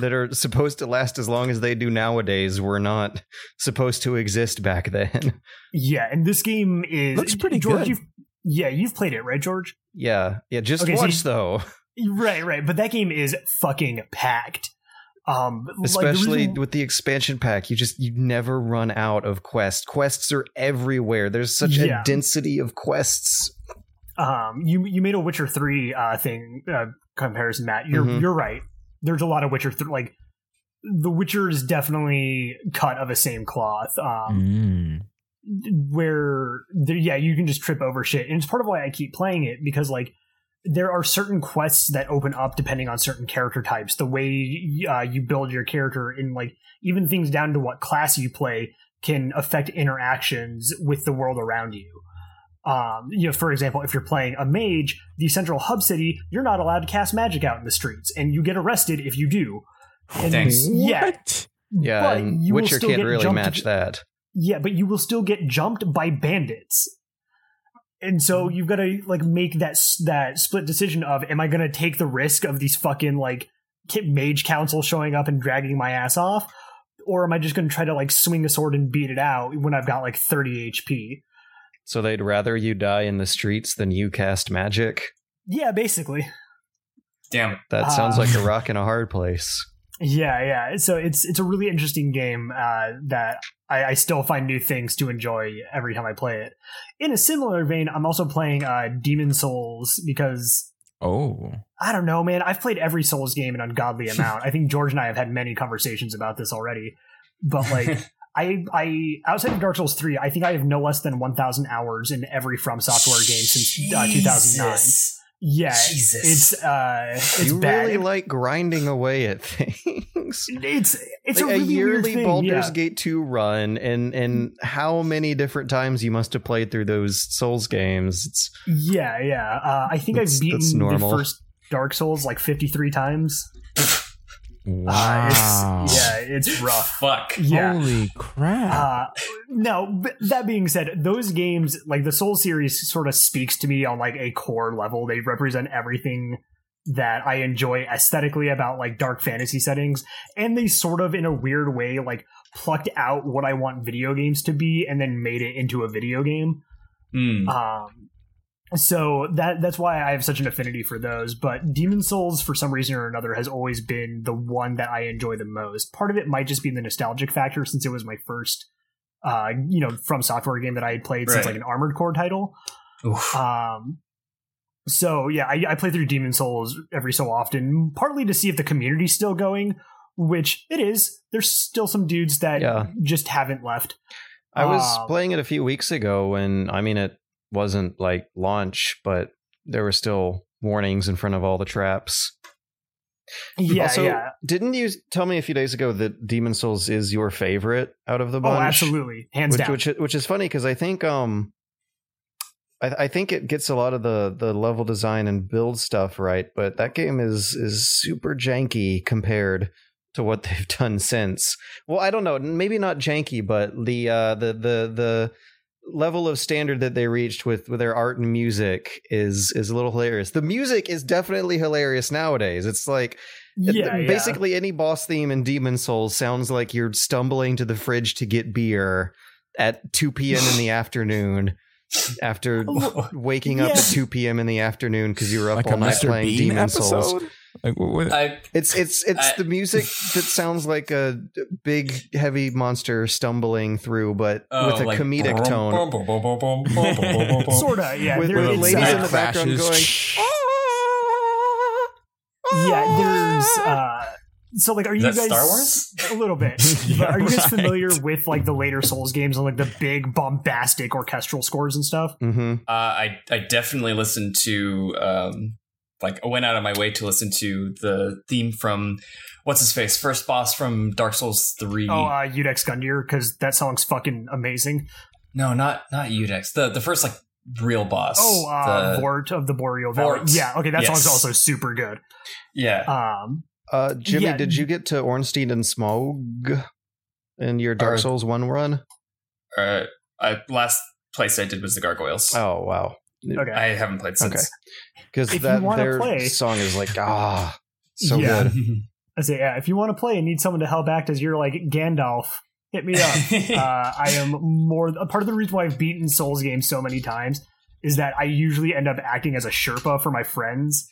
that are supposed to last as long as they do nowadays were not supposed to exist back then. Yeah, and this game is... Looks pretty good. You've played it, right, George? Yeah, just though. Right, but that game is fucking packed. Especially with the expansion pack, you never run out of quests. Quests are everywhere. There's such a density of quests. You made a Witcher 3 comparison, Matt. You're right. There's a lot of Witcher 3. Like the Witcher is definitely cut of the same cloth. Where you can just trip over shit, and it's part of why I keep playing it because like. There are certain quests that open up depending on certain character types, the way you build your character, and like even things down to what class you play can affect interactions with the world around you. For example, if you're playing a mage, the central hub city, you're not allowed to cast magic out in the streets, and you get arrested if you do. And thanks. What? Yeah, and Witcher can't really match that. Yeah, but you will still get jumped by bandits. And so you've got to like make that split decision of, am I going to take the risk of these fucking like mage council showing up and dragging my ass off, or am I just going to try to like swing a sword and beat it out when I've got like 30 HP? So they'd rather you die in the streets than you cast magic? Yeah, basically. Damn, that sounds like a rock in a hard place. Yeah. So it's a really interesting game that I still find new things to enjoy every time I play it. In a similar vein, I'm also playing Demon Souls because... Oh. I don't know, man. I've played every Souls game an ungodly amount. I think George and I have had many conversations about this already. But like, I outside of Dark Souls 3, I think I have no less than 1,000 hours in every From Software game since 2009. Yeah, Jesus. It's you bad. Really like grinding away at things. It's like a really yearly weird thing, Baldur's Gate 2 run, and how many different times you must have played through those Souls games. Yeah. I think I've beaten the first Dark Souls like 53 times. Wow. It's rough. Fuck. Yeah. Holy crap. Now, that being said, those games, like the Souls series sort of speaks to me on like a core level. They represent everything that I enjoy aesthetically about like dark fantasy settings. And they sort of, in a weird way, like plucked out what I want video games to be and then made it into a video game. So that's why I have such an affinity for those, but Demon Souls, for some reason or another, has always been the one that I enjoy the most. Part of it might just be the nostalgic factor, since it was my first, From Software game that I had played since like an Armored Core title. Oof. I play through Demon Souls every so often, partly to see if the community's still going, which it is. There's still some dudes that just haven't left. I was playing it a few weeks ago, and I mean it wasn't like launch, but there were still warnings in front of all the traps. Didn't you tell me a few days ago that Demon Souls is your favorite out of the bunch? Oh, absolutely, hands down. Which is funny because I think I think it gets a lot of the level design and build stuff right, but that game is super janky compared to what they've done since. Well, I don't know, maybe not janky, but the level of standard that they reached with their art and music is a little hilarious. The music is definitely hilarious nowadays. It's like basically any boss theme in Demon Souls sounds like you're stumbling to the fridge to get beer at 2 p.m. in the afternoon after waking up at 2 p.m. in the afternoon because you were up like all night Mr. playing Bean Demon episode? Souls. Like, it's the music that sounds like a big heavy monster stumbling through, but with a like comedic tone. Sorta, yeah. With ladies in the background going. Yeah, there's. So, like, are you guys Star Wars? A little bit? But are you guys familiar with like the later Souls games and like the big bombastic orchestral scores and stuff? Mm-hmm. I definitely listened to. I went out of my way to listen to the theme from what's-his-face, first boss from Dark Souls 3. Oh, Eudex Gundyr, because that song's fucking amazing. No, not Eudex. The first, like, real boss. Oh, Vort of the Boreal Valley. Yeah, okay, that song's also super good. Yeah. Jimmy, did you get to Ornstein and Smaug in your Dark Souls 1 run? Last place I did was the Gargoyles. Oh, wow. Okay. I haven't played since. Okay. Because their song is like, so good. I say, if you want to play and need someone to help act as your, like, Gandalf, hit me up. I am part of the reason why I've beaten Souls games so many times is that I usually end up acting as a Sherpa for my friends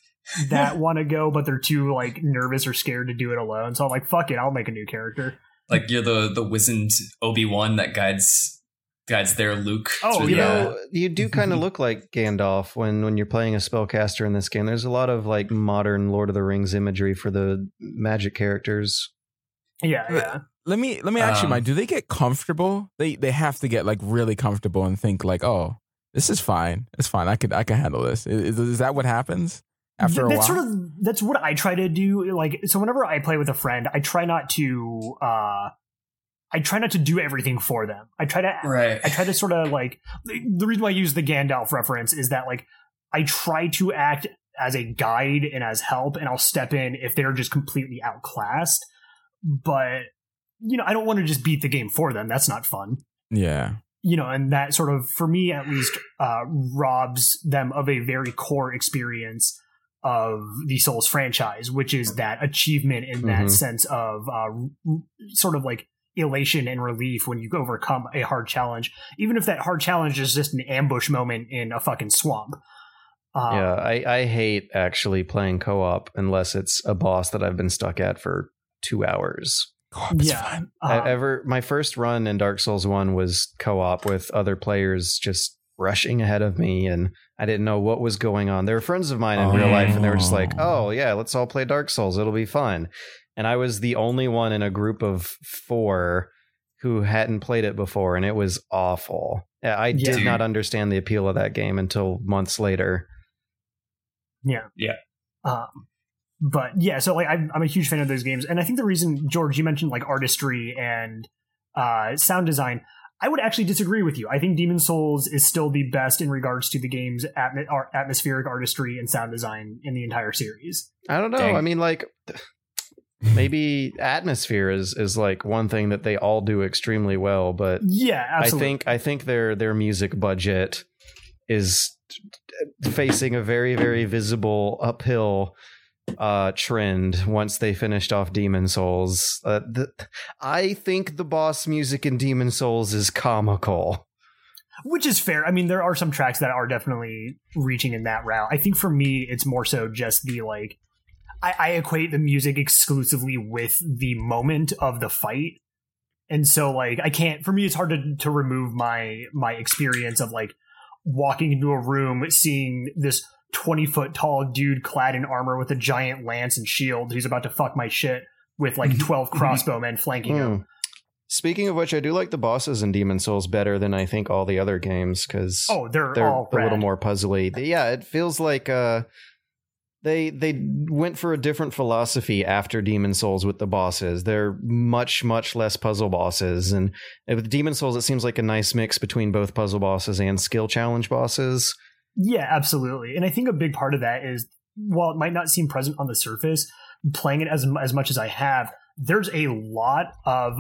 that want to go, but they're too, like, nervous or scared to do it alone. So I'm like, fuck it, I'll make a new character. Like, you're the wizened Obi-Wan that guides their Luke. Oh, you know, you do kind of look like Gandalf when you're playing a spellcaster in this game. There's a lot of, like, modern Lord of the Rings imagery for the magic characters. Yeah. Let me ask you, Mike, do they get comfortable? They have to get, like, really comfortable and think, like, oh, this is fine. It's fine. I can handle this. Is that what happens after a while? That's what I try to do. Like, so whenever I play with a friend, I try not to do everything for them. I try to sort of, like, the reason why I use the Gandalf reference is that, like, I try to act as a guide and as help, and I'll step in if they're just completely outclassed. But, you know, I don't want to just beat the game for them. That's not fun. Yeah. You know, and that sort of, for me at least, robs them of a very core experience of the Souls franchise, which is that achievement in that sense of sort of, like, elation and relief when you overcome a hard challenge, even if that hard challenge is just an ambush moment in a fucking swamp. I hate actually playing co-op unless it's a boss that I've been stuck at for 2 hours. Co-op's fun. My first run in Dark Souls 1 was co-op with other players just rushing ahead of me, and I didn't know what was going on. They were friends of mine in real life, and they were just like, oh yeah, let's all play Dark Souls, it'll be fun. And I was the only one in a group of 4 who hadn't played it before, and it was awful. I did not understand the appeal of that game until months later. Yeah. Yeah. But yeah, so, like, I'm a huge fan of those games. And I think the reason, George, you mentioned, like, artistry and sound design, I would actually disagree with you. I think Demon Souls is still the best in regards to the game's atmospheric artistry and sound design in the entire series. I don't know. Dang. I mean, like... Maybe atmosphere is like one thing that they all do extremely well, but yeah, absolutely. I think their music budget is facing a very, very visible uphill trend once they finished off Demon Souls. I think the boss music in Demon Souls is comical, which is fair. I mean, there are some tracks that are definitely reaching in that route. I think for me, it's more so just the, like, I equate the music exclusively with the moment of the fight. And so, like, I can't, for me, it's hard to remove my experience of, like, walking into a room, seeing this 20-foot tall dude clad in armor with a giant lance and shield who's about to fuck my shit with, like, 12 crossbowmen flanking him. Speaking of which, I do like the bosses in Demon Souls better than I think all the other games, because they're all a little more puzzly. Yeah, it feels like... They went for a different philosophy after Demon Souls with the bosses. They're much, much less puzzle bosses. And with Demon Souls, it seems like a nice mix between both puzzle bosses and skill challenge bosses. Yeah, absolutely. And I think a big part of that is, while it might not seem present on the surface, playing it as much as I have, there's a lot of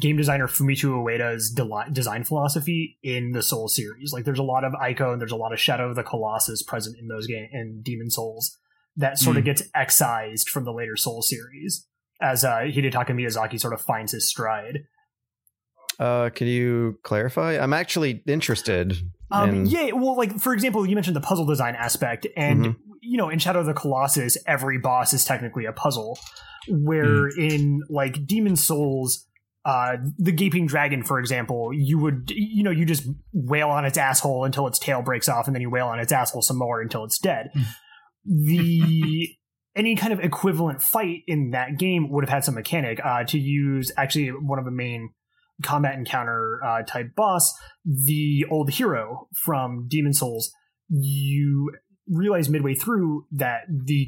game designer Fumito Ueda's design philosophy in the Soul series. Like, there's a lot of Ico and there's a lot of Shadow of the Colossus present in those games and Demon Souls that sort of gets excised from the later Soul series as Hidetaka Miyazaki sort of finds his stride. Can you clarify? I'm actually interested. Yeah, well, like, for example, you mentioned the puzzle design aspect, and you know, in Shadow of the Colossus, every boss is technically a puzzle. Where in, like, Demon Souls, the Gaping Dragon, for example, you just wail on its asshole until its tail breaks off, and then you wail on its asshole some more until it's dead. Any kind of equivalent fight in that game would have had some mechanic to use. Actually, one of the main combat encounter type boss, the old hero from Demon Souls, you realize midway through that the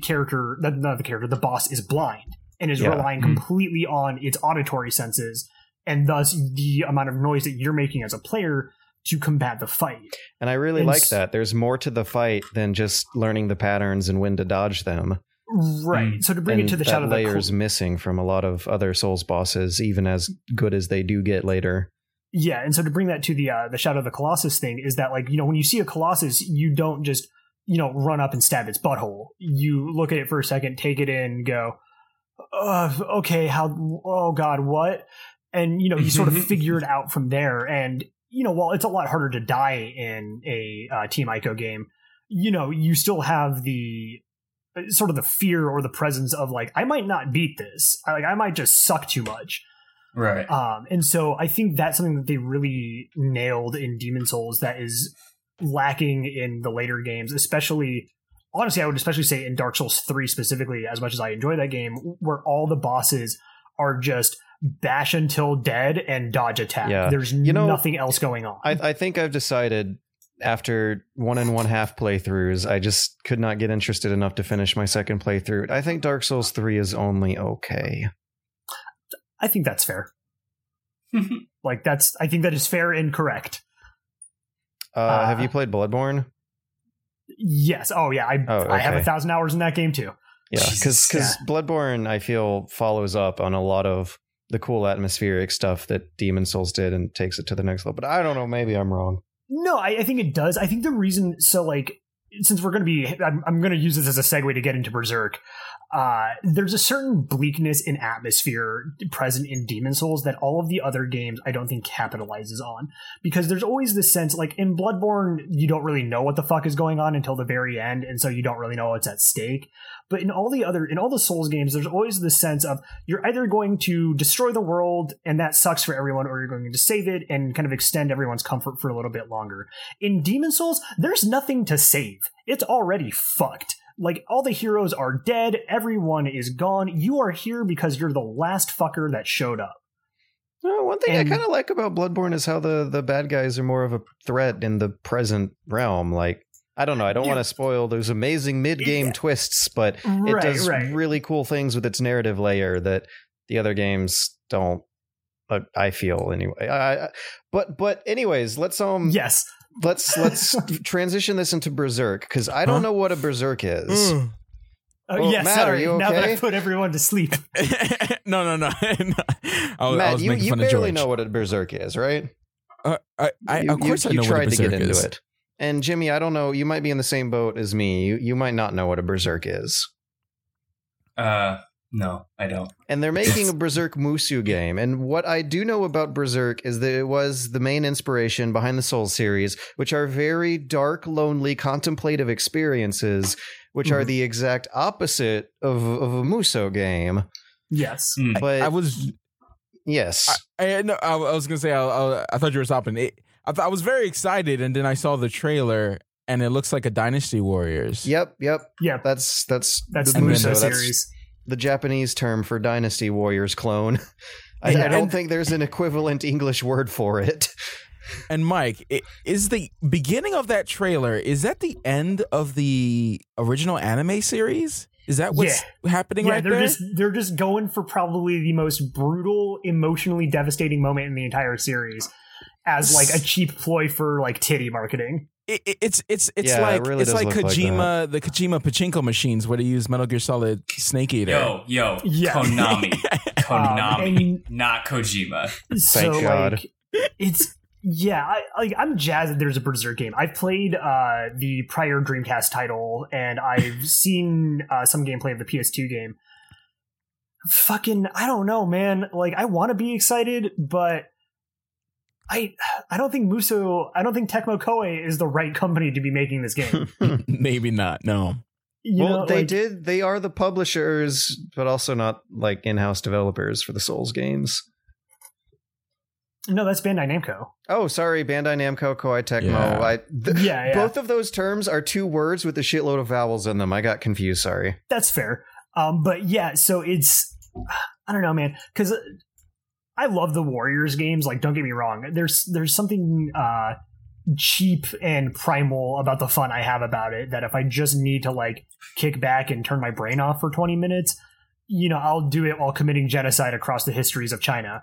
boss is blind and is relying completely on its auditory senses, and thus the amount of noise that you're making as a player to combat the fight. And I really like that. There's more to the fight than just learning the patterns and when to dodge them. Right. So to bring it to the Shadow of the Cold... that layer's missing from a lot of other Souls bosses, even as good as they do get later. Yeah, and so to bring that to the Shadow of the Colossus thing is that, like, you know, when you see a Colossus, you don't just, you know, run up and stab its butthole. You look at it for a second, take it in, go, okay, how, oh god, what? And, you know, you sort of figure it out from there. And, you know, while it's a lot harder to die in a Team Ico game, you know, you still have the sort of the fear or the presence of, like, I might not beat this. Like, I might just suck too much. Right. And so I think that's something that they really nailed in Demon Souls that is lacking in the later games, especially, honestly, I would especially say in Dark Souls 3 specifically, as much as I enjoy that game, where all the bosses are just bash until dead and dodge attack. Yeah. There's nothing else going on. I think I've decided... after 1.5 playthroughs, I just could not get interested enough to finish my second playthrough. I think Dark Souls 3 is only okay. I think that's fair. Like, that's, I think that is fair and correct. Have you played Bloodborne? Yes. Oh, yeah. Okay. I have 1,000 hours in that game, too. Yeah, because Bloodborne, I feel, follows up on a lot of the cool atmospheric stuff that Demon Souls did and takes it to the next level. But I don't know. Maybe I'm wrong. No, I think it does. I think the reason, so, like, since we're going to be, I'm going to use this as a segue to get into Berserk. There's a certain bleakness in atmosphere present in Demon Souls that all of the other games I don't think capitalizes on, because there's always this sense, like in Bloodborne, you don't really know what the fuck is going on until the very end, and so you don't really know what's at stake. But in all the Souls games, there's always this sense of you're either going to destroy the world and that sucks for everyone, or you're going to save it and kind of extend everyone's comfort for a little bit longer. In Demon Souls, there's nothing to save. It's already fucked. Like, all the heroes are dead. Everyone is gone. You are here because you're the last fucker that showed up. Well, one thing I kind of like about Bloodborne is how the bad guys are more of a threat in the present realm. Like, I don't know. I don't want to spoil those amazing mid-game twists, but it does really cool things with its narrative layer that the other games don't, I feel, anyway. But anyways, let's... Yes. Let's transition this into Berserk, because I don't know what a Berserk is. Matt, sorry. Are you okay? Now that I put everyone to sleep. No. Matt, you barely know what a Berserk is, right? Of course, I know what a Berserk is. You tried to get into it. And Jimmy, I don't know. You might be in the same boat as me. You might not know what a Berserk is. No, I don't. And they're making a Berserk Musu game. And what I do know about Berserk is that it was the main inspiration behind the Souls series, which are very dark, lonely, contemplative experiences, which are the exact opposite of a Musou game. Yes. But I was... Yes. I was going to say, I thought you were stopping. I was very excited, and then I saw the trailer, and it looks like a Dynasty Warriors. Yep. That's the Musou series. The Japanese term for Dynasty Warriors clone. I don't think there's an equivalent English word for it. And Mike, is the beginning of that trailer, is that the end of the original anime series? Is that what's happening right there? They're just going for probably the most brutal, emotionally devastating moment in the entire series as like a cheap ploy for like titty marketing. It's like Kojima, like the Kojima pachinko machines where they use Metal Gear Solid Snake Eater. Konami, not Kojima. Thank God. Like, it's I'm jazzed that there's a Berserk game. I've played the prior Dreamcast title, and I've seen some gameplay of the PS2 game. Fucking, I don't know, man. Like, I want to be excited, but. I don't think Tecmo Koei is the right company to be making this game. Maybe not, no. They are the publishers, but also not like in-house developers for the Souls games. No, that's Bandai Namco. Oh, sorry, Bandai Namco, Koei Tecmo. Yeah. Both of those terms are two words with a shitload of vowels in them. I got confused, sorry. That's fair. But yeah, so it's... I don't know, man, because... I love the Warriors games, like, don't get me wrong. There's something cheap and primal about the fun I have about it, that if I just need to, like, kick back and turn my brain off for 20 minutes, you know, I'll do it while committing genocide across the histories of China.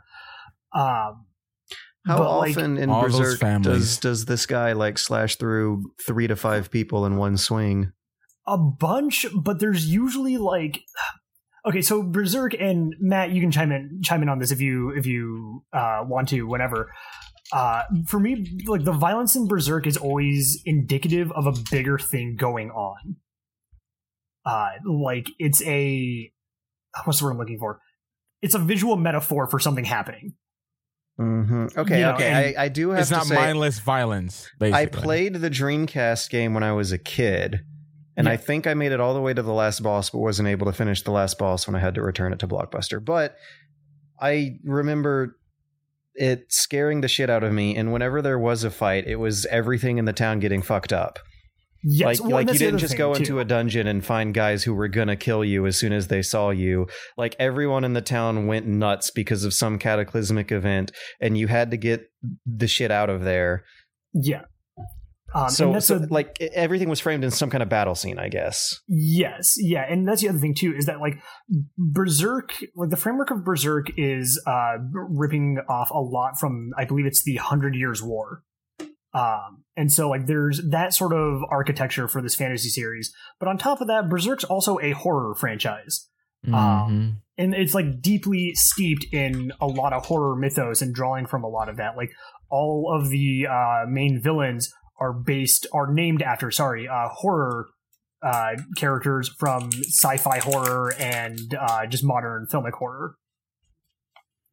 How often in Berserk does this guy like slash through 3 to 5 people in one swing? A bunch, but there's usually like... Okay, so Berserk, and Matt, you can chime in on this if you want to, whenever. For me, like, the violence in Berserk is always indicative of a bigger thing going on. Like, it's a... What's the word I'm looking for? It's a visual metaphor for something happening. Mm-hmm. Okay, you know, okay. I do have to say... It's not mindless violence, basically. I played the Dreamcast game when I was a kid. And yeah. I think I made it all the way to the last boss, but wasn't able to finish the last boss when I had to return it to Blockbuster. But I remember it scaring the shit out of me. And whenever there was a fight, it was everything in the town getting fucked up. Yes, like you didn't just go into a dungeon and find guys who were going to kill you as soon as they saw you. Like, everyone in the town went nuts because of some cataclysmic event, and you had to get the shit out of there. Yeah. So everything was framed in some kind of battle scene, I guess. Yes, yeah, and that's the other thing too, is that like Berserk, like the framework of Berserk is ripping off a lot from, I believe it's the 100 Years' War, and so like there's that sort of architecture for this fantasy series. But on top of that, Berserk's also a horror franchise, and it's like deeply steeped in a lot of horror mythos and drawing from a lot of that. Like all of the main villains are named after horror characters from sci-fi horror and just modern filmic horror.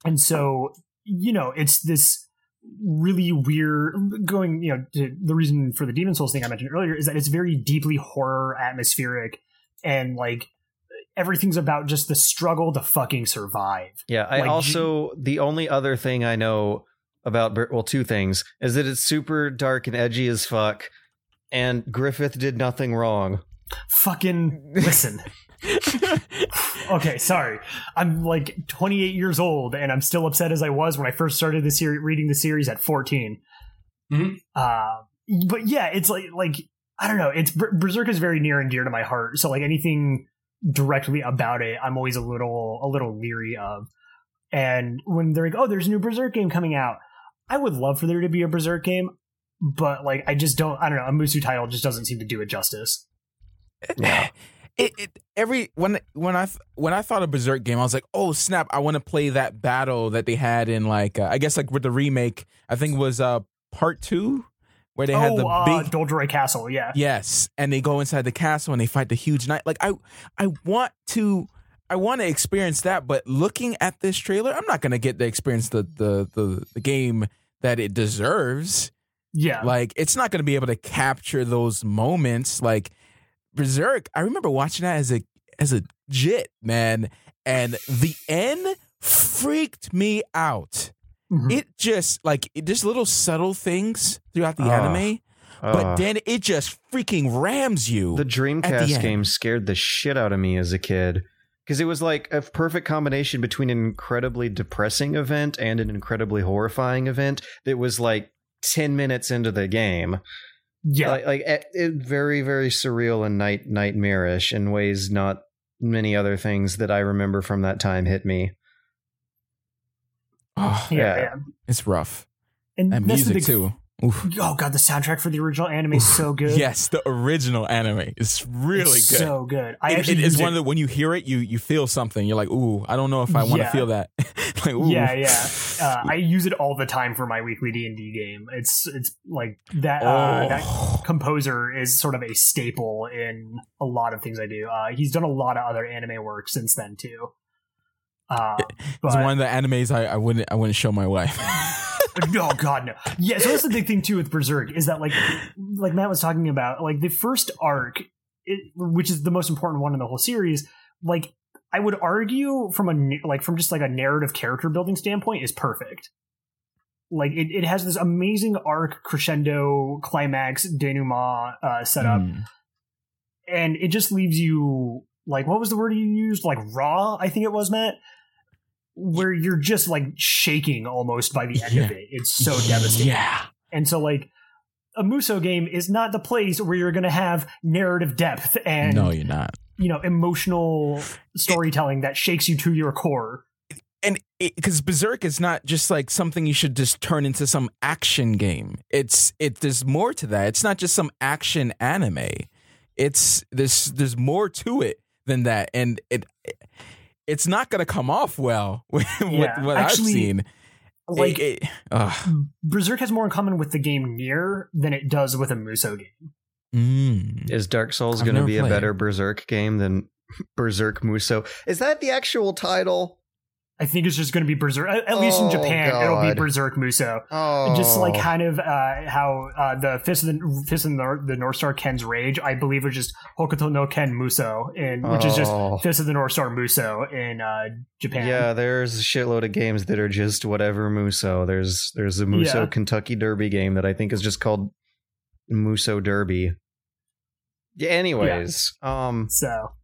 And so, you know, it's this really weird going, you know, to the reason for the Demon Souls thing I mentioned earlier is that it's very deeply horror atmospheric, and like everything's about just the struggle to fucking survive. Yeah. The only other thing I know about, well, two things, is that it's super dark and edgy as fuck, and Griffith did nothing wrong. Fucking listen. Okay, sorry. I'm like 28 years old, and I'm still upset as I was when I first started the series, reading the series at 14. Mm-hmm. But yeah, it's like I don't know. It's Berserk is very near and dear to my heart, so like anything directly about it, I'm always a little leery of. And when they're like, "Oh, there's a new Berserk game coming out," I would love for there to be a Berserk game, but like I just don't. I don't know. A Musu title just doesn't seem to do it justice. Yeah. When I thought of Berserk game, I was like, "Oh snap! I want to play that battle that they had in like I guess like with the remake. I think it was part 2 where they had the big Doldroy Castle. Yeah, yes, and they go inside the castle and they fight the huge knight. Like I want to experience that, but looking at this trailer, I'm not going to get the experience, the game that it deserves. Yeah. Like, it's not going to be able to capture those moments. Like, Berserk, I remember watching that as a jit, man, and the end freaked me out. Mm-hmm. There's little subtle things throughout the anime. But then it just freaking rams you. The Dreamcast game scared the shit out of me as a kid. Because it was like a perfect combination between an incredibly depressing event and an incredibly horrifying event that was like 10 minutes into the game. Yeah. Like, very, very surreal and nightmarish in ways not many other things that I remember from that time hit me. Oh, yeah. It's rough. And music, too. Oof. Oh, God, the soundtrack for the original anime is so good. Yes, the original anime is really good. So good. It is one of the, when you hear it, you feel something. You're like, ooh, I don't know if I want to feel that. Like, ooh. Yeah, yeah. I use it all the time for my weekly D&D game. It's like that, that composer is sort of a staple in a lot of things I do. He's done a lot of other anime work since then, too. It's one of the animes I wouldn't show my wife. No, God, no. Yeah, so that's the big thing too with Berserk, is that like Matt was talking about, like the first arc, which is the most important one in the whole series, like I would argue from just a narrative character building standpoint is perfect. Like it has this amazing arc, crescendo, climax, denouement setup, and it just leaves you like, what was the word you used? Like raw, I think it was, Matt. Where you're just like shaking almost by the end of it. It's so devastating. Yeah. And so like a Musou game is not the place where you're going to have narrative depth and emotional storytelling that shakes you to your core. And because Berserk is not just like something you should just turn into some action game. There's more to that. It's not just some action anime. There's more to it than that, and it's not going to come off well with what I've seen. Like Berserk has more in common with the game Nier than it does with a Musou game. Is Dark Souls going to be a better Berserk game than Berserk Musou? Is that the actual title? I think it's just going to be Berserk. At least in Japan, it'll be Berserk Musou. Oh. Just like kind of how the Fist of the North Star Ken's Rage, I believe, was just Hokuto no Ken Musou, which is just Fist of the North Star Musou in Japan. Yeah, there's a shitload of games that are just whatever Musou. There's a Musou Kentucky Derby game that I think is just called Musou Derby. Yeah, anyways.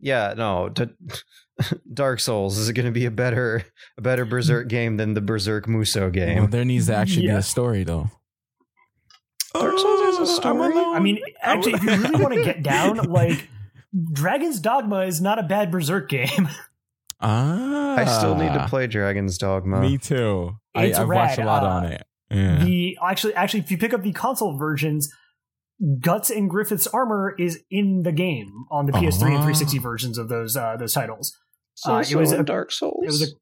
Yeah. Dark Souls is going to be a better Berserk game than the Berserk Musou game. Well, there needs to actually be a story, though. Dark Souls has a story. I mean, actually, if you really want to get down, like Dragon's Dogma is not a bad Berserk game. I still need to play Dragon's Dogma. Me too. I've watched a lot on it. Yeah. Actually, if you pick up the console versions, Guts and Griffith's armor is in the game on the PS3 and 360 versions of those titles. So it was Dark Souls. It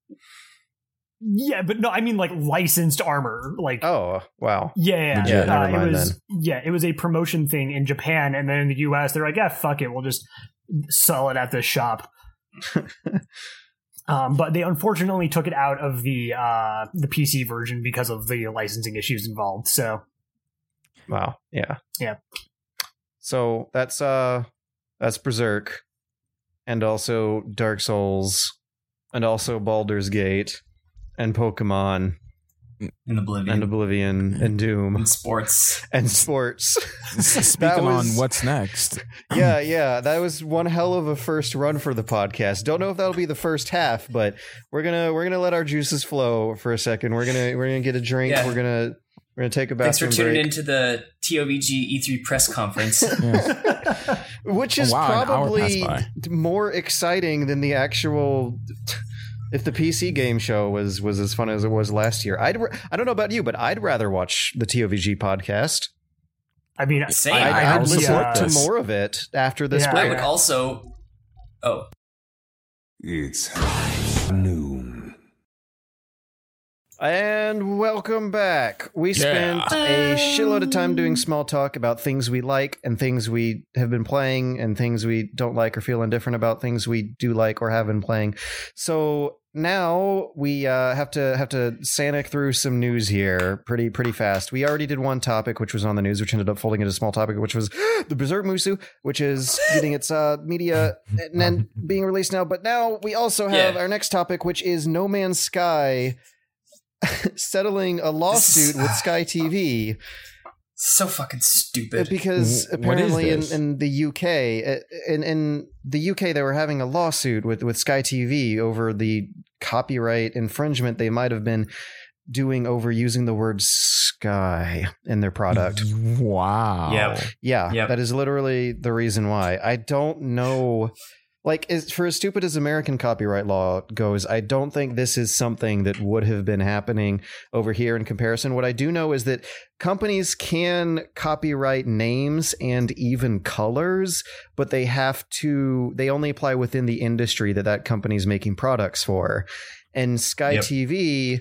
was I mean like licensed armor. Like, oh wow, yeah, yeah. Never mind it was then. Yeah, it was a promotion thing in Japan, and then in the US they're like, yeah, fuck it, we'll just sell it at the shop. But they unfortunately took it out of the PC version because of the licensing issues involved. So. Wow. Yeah. So that's Berserk, and also Dark Souls, and also Baldur's Gate, and Pokemon, and Oblivion, and Doom, and sports. Speaking on what's next. Yeah. That was one hell of a first run for the podcast. Don't know if that'll be the first half, but we're gonna let our juices flow for a second. We're gonna get a drink. Yeah. We're going to take a bathroom break. Thanks for tuning into the TOVG E3 press conference. Which is probably more exciting than the actual... If the PC game show was as fun as it was last year. I don't know about you, but I'd rather watch the TOVG podcast. I mean, I'd listen to more of it after this break. I would also... Oh. It's noon. And welcome back. We spent a shitload of time doing small talk about things we like and things we have been playing and things we don't like or feel indifferent about, things we do like or have been playing. So now we have to Sanic through some news here pretty fast. We already did one topic, which was on the news, which ended up folding into a small topic, which was the Berserk Musou, which is getting its media and then being released now. But now we also have our next topic, which is No Man's Sky settling a lawsuit with Sky TV. So fucking stupid. Because apparently in the UK, they were having a lawsuit with Sky TV over the copyright infringement they might have been doing over using the word Sky in their product. Wow. Yeah. That is literally the reason why. I don't know... Like, for as stupid as American copyright law goes, I don't think this is something that would have been happening over here in comparison. What I do know is that companies can copyright names and even colors, but they only apply within the industry that company's making products for. And Sky TV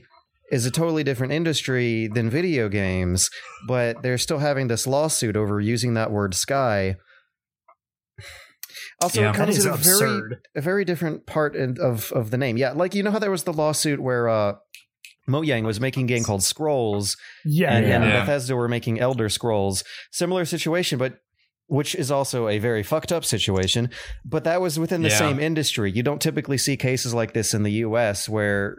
is a totally different industry than video games, but they're still having this lawsuit over using that word Sky. Also, it comes in a very different part of the name. Yeah, like, you know how there was the lawsuit where Mojang was making a game called Scrolls, and Bethesda were making Elder Scrolls. Similar situation, but which is also a very fucked up situation. But that was within the same industry. You don't typically see cases like this in the US where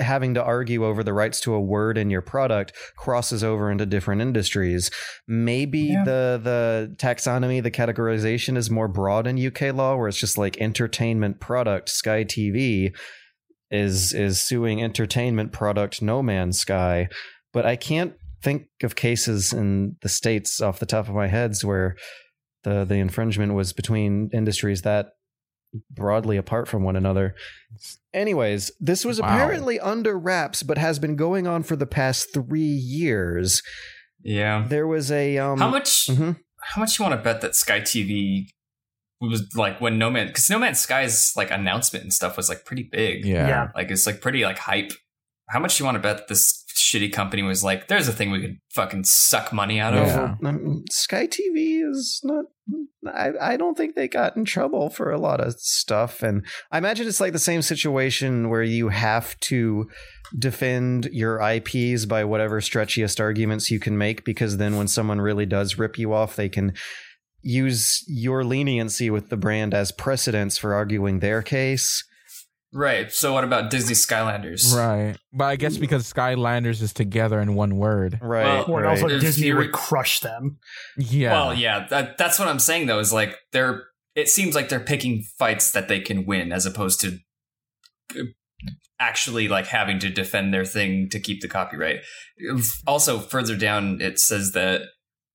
having to argue over the rights to a word in your product crosses over into different industries. Maybe the taxonomy, the categorization is more broad in UK law, where it's just like entertainment product. Sky TV is suing entertainment product No Man's Sky. But I can't think of cases in the States off the top of my head where the infringement was between industries that broadly apart from one another. Anyways, this was apparently under wraps, but has been going on for the past 3 years. Yeah. There was a... How much you want to bet that Sky TV was like when No Man... Because No Man's Sky's like announcement and stuff was like pretty big. Yeah. Like it's like pretty like hype. How much you want to bet that this shitty company was like, there's a thing we could fucking suck money out of? Sky TV is not... I don't think they got in trouble for a lot of stuff. And I imagine it's like the same situation where you have to defend your IPs by whatever stretchiest arguments you can make, because then when someone really does rip you off, they can use your leniency with the brand as precedence for arguing their case. Right. So what about Disney Skylanders? Right. But I guess because Skylanders is together in one word. Right. Well, right. Also Disney would crush them. Yeah. Well, yeah. That's what I'm saying, though, is like they're... It seems like they're picking fights that they can win as opposed to actually like having to defend their thing to keep the copyright. Also, further down, it says that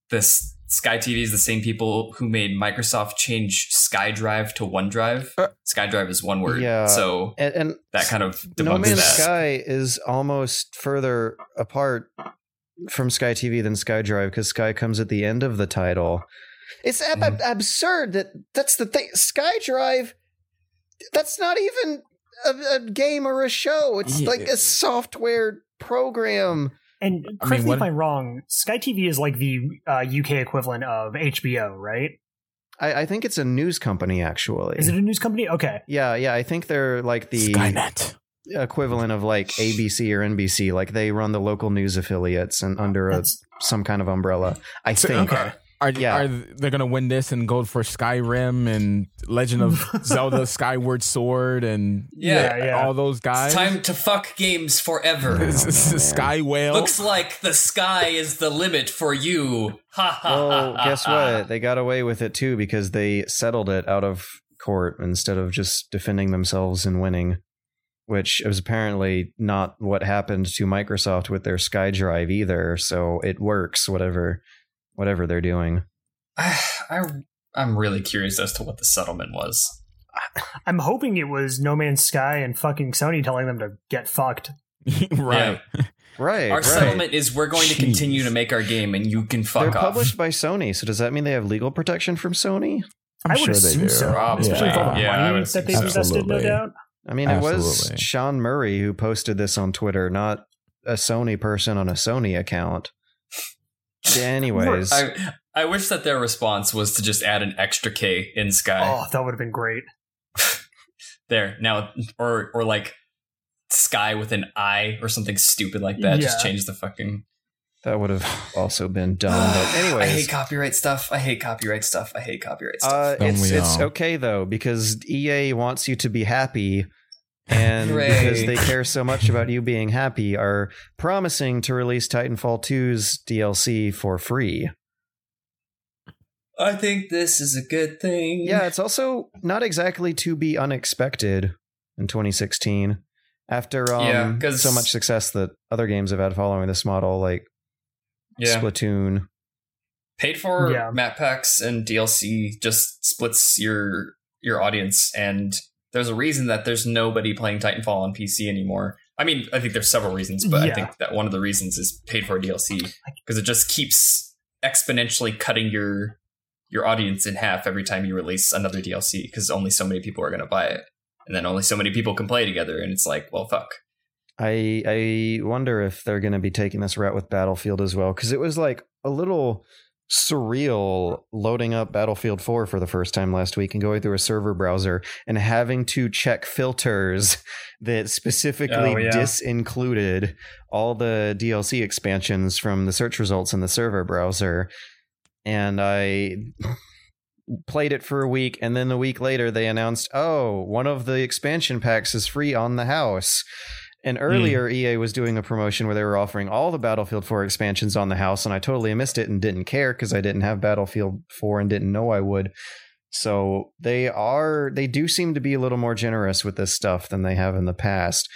this Sky TV is the same people who made Microsoft change SkyDrive to OneDrive. SkyDrive is one word. Yeah. So and that kind of debunks No Man's that. Sky is almost further apart from Sky TV than SkyDrive because Sky comes at the end of the title. It's absurd that's the thing. SkyDrive, that's not even a game or a show. It's like a software program. And correct me if I'm wrong, Sky TV is like the UK equivalent of HBO, right? I think it's a news company, actually. Is it a news company? Okay. Yeah. I think they're like the Skynet equivalent of like ABC or NBC. Like they run the local news affiliates and under some kind of umbrella, I think. Okay. Are they going to win this and go for Skyrim and Legend of Zelda Skyward Sword and all those guys? It's time to fuck games forever. Sky Whale. Looks like the sky is the limit for you. Well, guess what? They got away with it too because they settled it out of court instead of just defending themselves and winning, which was apparently not what happened to Microsoft with their SkyDrive either. So it works, whatever they're doing. I'm really curious as to what the settlement was. I'm hoping it was No Man's Sky and fucking Sony telling them to get fucked. Right. Yeah. Right. Our settlement is we're going to continue to make our game and you can fuck off. They're published by Sony, so does that mean they have legal protection from Sony? I would assume they do. So. Probably. Especially for the money that they've invested, no doubt. I mean, it was Sean Murray who posted this on Twitter, not a Sony person on a Sony account. Anyways, I wish that their response was to just add an extra K in Sky. Oh, that would have been great. There now, or like Sky with an I or something stupid like that. Yeah. Just change the fucking. That would have also been dumb. But anyways, I hate copyright stuff. It's okay though because EA wants you to be happy. And because they care so much about you being happy, are promising to release Titanfall 2's DLC for free. I think this is a good thing. Yeah, it's also not exactly to be unexpected in 2016. After so much success that other games have had following this model, like Splatoon. Paid for map packs and DLC just splits your audience, and there's a reason that there's nobody playing Titanfall on PC anymore. I mean, I think there's several reasons, but I think that one of the reasons is paid for DLC because it just keeps exponentially cutting your audience in half every time you release another DLC because only so many people are going to buy it, and then only so many people can play together, and it's like, well, fuck. I wonder if they're going to be taking this route with Battlefield as well because it was like a little surreal loading up Battlefield 4 for the first time last week and going through a server browser and having to check filters that specifically disincluded all the DLC expansions from the search results in the server browser. And I played it for a week, and then the week later they announced, oh, one of the expansion packs is free on the house. And earlier, EA was doing a promotion where they were offering all the Battlefield 4 expansions on the house, and I totally missed it and didn't care because I didn't have Battlefield 4 and didn't know I would. So they do seem to be a little more generous with this stuff than they have in the past.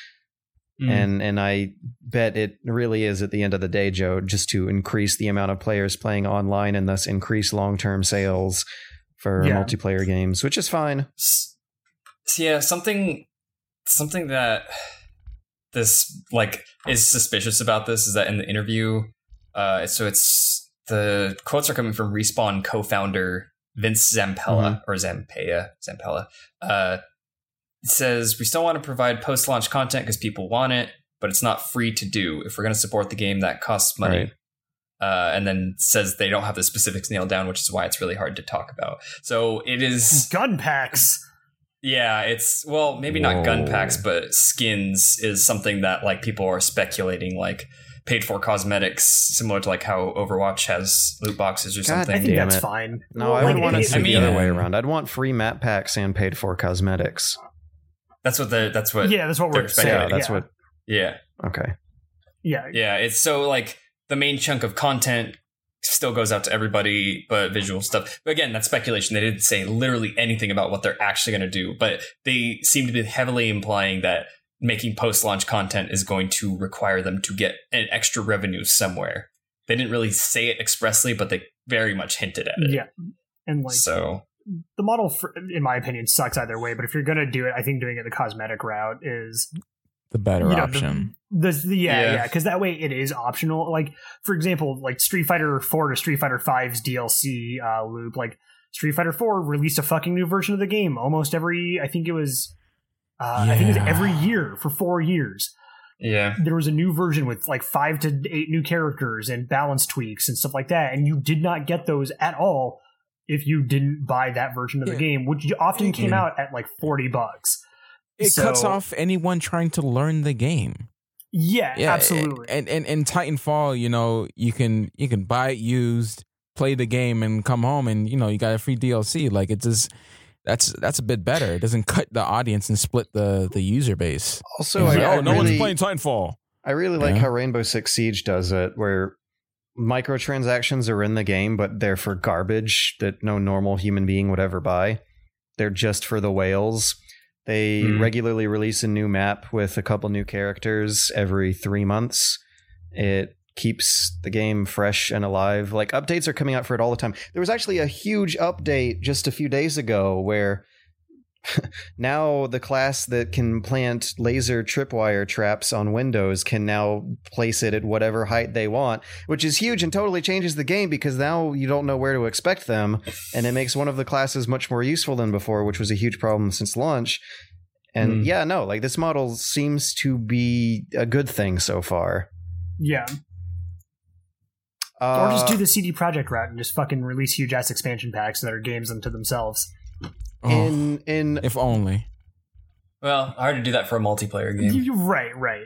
And I bet it really is at the end of the day, Joe, just to increase the amount of players playing online and thus increase long-term sales for multiplayer games, which is fine. yeah, something that this like is suspicious about this is that in the interview, so it's the quotes are coming from Respawn co-founder Vince Zampella or Zampella. It says, "We still want to provide post-launch content because people want it, but it's not free to do. If we're going to support the game, that costs money." Right. And then says they don't have the specifics nailed down, which is why it's really hard to talk about. So it is gun packs. Yeah, it's well, maybe not gun packs, but skins is something that like people are speculating, like paid for cosmetics, similar to like how Overwatch has loot boxes or something. I think that's fine. No, I would want to see the other way around. I'd want free map packs and paid for cosmetics. That's what we're saying. Yeah, that's what. Yeah. Okay. Yeah. Yeah. It's so like. The main chunk of content still goes out to everybody, but visual stuff. But again, that's speculation. They didn't say literally anything about what they're actually going to do, but they seem to be heavily implying that making post-launch content is going to require them to get an extra revenue somewhere. They didn't really say it expressly, but they very much hinted at it. Yeah, and like so, the model, in my opinion, sucks either way. But if you're going to do it, I think doing it the cosmetic route is the better option. Because that way it is optional. Like, for example, like Street Fighter 4 to Street Fighter 5's DLC loop. Like, Street Fighter 4 released a fucking new version of the game almost every, I think it was every year for 4 years. Yeah. There was a new version with like 5 to 8 new characters and balance tweaks and stuff like that. And you did not get those at all if you didn't buy that version of the game, which often came out at like $40. It cuts off anyone trying to learn the game. Yeah, absolutely. And Titanfall, you know, you can buy it used, play the game, and come home, and you know you got a free DLC. Like it just that's a bit better. It doesn't cut the audience and split the user base. Also, no one's playing Titanfall. I really like how Rainbow Six Siege does it, where microtransactions are in the game, but they're for garbage that no normal human being would ever buy. They're just for the whales. They regularly release a new map with a couple new characters every 3 months. It keeps the game fresh and alive. Like, updates are coming out for it all the time. There was actually a huge update just a few days ago where now the class that can plant laser tripwire traps on windows can now place it at whatever height they want, which is huge and totally changes the game because now you don't know where to expect them, and it makes one of the classes much more useful than before, which was a huge problem since launch. And this model seems to be a good thing so far. Yeah. Or just do the CD Projekt route and just fucking release huge ass expansion packs that are games unto themselves. In if only. Well, hard to do that for a multiplayer game. Right.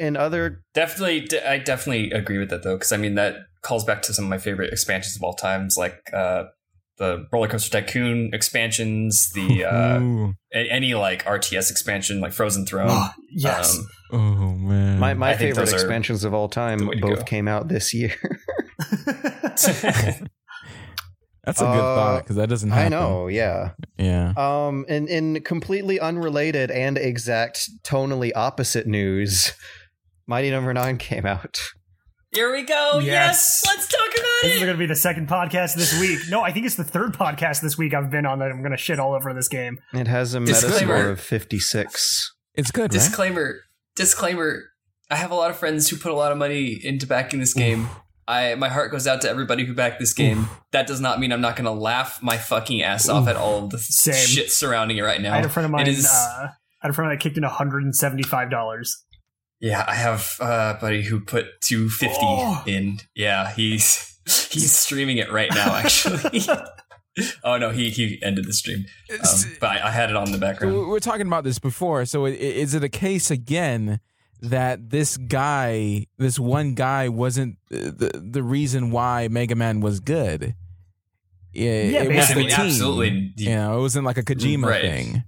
And other I definitely agree with that though, because I mean that calls back to some of my favorite expansions of all times, like the Roller Coaster Tycoon expansions, the any like RTS expansion, like Frozen Throne. Yes. Oh man, my favorite expansions of all time both came out this year. That's a good thought, because that doesn't happen. I know, yeah. Yeah. And in completely unrelated and exact tonally opposite news, Mighty No. 9 came out. Here we go. Yes. Let's talk about it. This is going to be the second podcast this week. No, I think it's the third podcast this week I've been on that I'm going to shit all over this game. It has a metascore of 56. It's good, Disclaimer. I have a lot of friends who put a lot of money into backing this game. Oof. My heart goes out to everybody who backed this game. Oof. That does not mean I'm not going to laugh my fucking ass off at all of the shit surrounding it right now. I had a friend of mine. I had a friend that kicked in $175. Yeah, I have a buddy who put $250 in. Yeah, he's streaming it right now. Actually, oh no, he ended the stream. But I had it on the background. We were talking about this before. So is it a case again? That this one guy wasn't the reason why Mega Man was good. It was the team. Absolutely. It wasn't like a Kojima thing.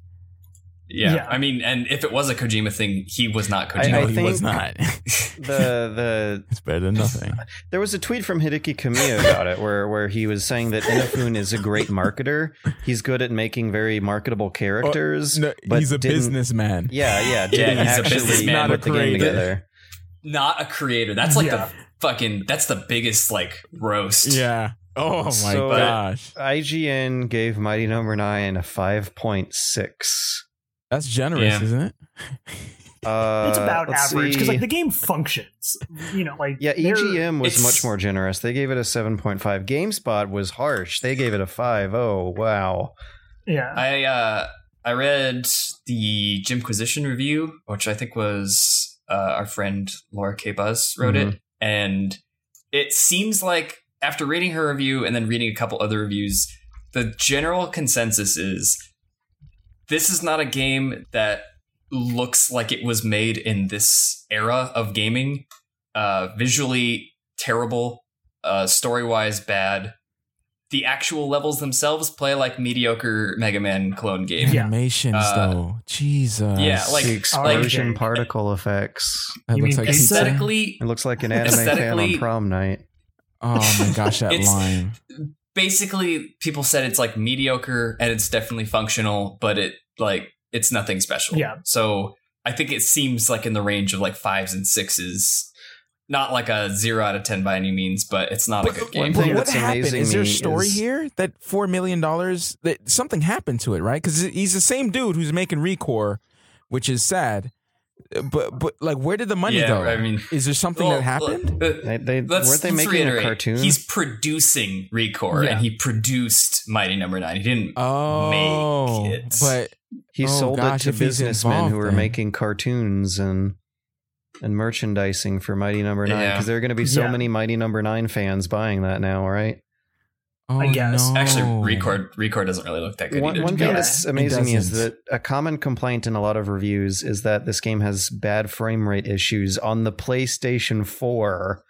Yeah, I mean, and if it was a Kojima thing, he was not Kojima. I think he was not. It's better than nothing. There was a tweet from Hideki Kamiya about it where he was saying that Inafune is a great marketer. He's good at making very marketable characters. He's a businessman. Yeah. He's actually a businessman with the game together. Not a creator. That's like that's the biggest like roast. Yeah. Oh my gosh. IGN gave Mighty No. 9 a 5.6. That's generous, isn't it? It's about average because like the game functions, you know. Like EGM was much more generous. They gave it a 7.5. GameSpot was harsh. They gave it a 5. Oh wow. Yeah. I read the Jimquisition review, which I think was our friend Laura K. Buzz wrote it, and it seems like after reading her review and then reading a couple other reviews, the general consensus is this is not a game that looks like it was made in this era of gaming. Visually terrible, story-wise bad. The actual levels themselves play like mediocre Mega Man clone game. Animations, though. Jesus. Yeah, like the explosion particle effects. That looks like aesthetically, it looks like an anime fan on prom night. Oh my gosh, that line. Basically, people said it's like mediocre and it's definitely functional, but it like it's nothing special. Yeah. So I think it seems like in the range of like 5s and 6s. Not like a 0 out of 10 by any means, but it's not a good game. But what happened? Is there a story here that $4 million? That something happened to it, right? Because he's the same dude who's making ReCore, which is sad. But like, where did the money go? I mean, is there something that happened? Weren't they making a cartoon? He's producing ReCore, and he produced Mighty No. 9. He didn't make it, but he sold it to businessmen who were making cartoons and merchandising for Mighty No. 9, because there are going to be so many Mighty No. 9 fans buying that now, right? Oh, I guess. No. Actually, ReCore doesn't really look that good either. One thing that's amazing is that a common complaint in a lot of reviews is that this game has bad frame rate issues on the PlayStation 4.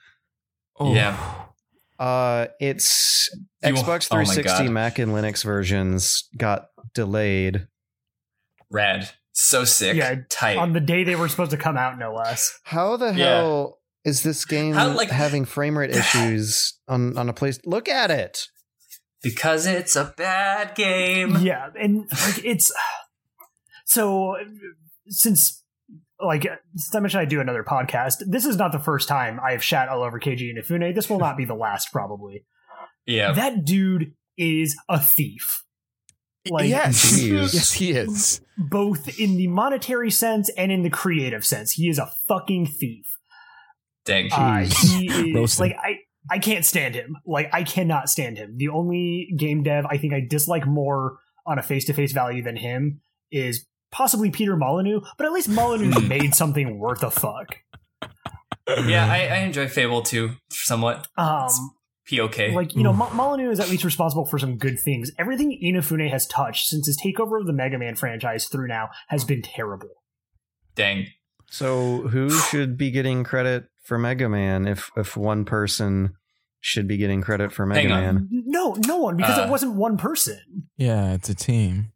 Oh. Yeah. It's Xbox 360, Mac, and Linux versions got delayed. Rad. So sick. Yeah, tight. On the day they were supposed to come out, no less. How the hell is this game having frame rate issues on a place? Look at it. Because it's a bad game. Yeah, and like, it's... So, since... Like, Stemish and I do another podcast, this is not the first time I have shat all over Keiji Inafune. This will not be the last, probably. Yeah. That dude is a thief. Like, yes, he is. Both in the monetary sense and in the creative sense, he is a fucking thief. Dang, he is, like I can't stand him. Like I cannot stand him. The only game dev I think I dislike more on a face-to-face value than him is possibly Peter Molyneux. But at least Molyneux made something worth a fuck. Yeah, I enjoy Fable too, somewhat. POK. Like, you know, Molyneux is at least responsible for some good things. Everything Inafune has touched since his takeover of the Mega Man franchise through now has been terrible. Dang. So who should be getting credit for Mega Man if one person should be getting credit for Mega Man? No one, because it wasn't one person. Yeah, it's a team.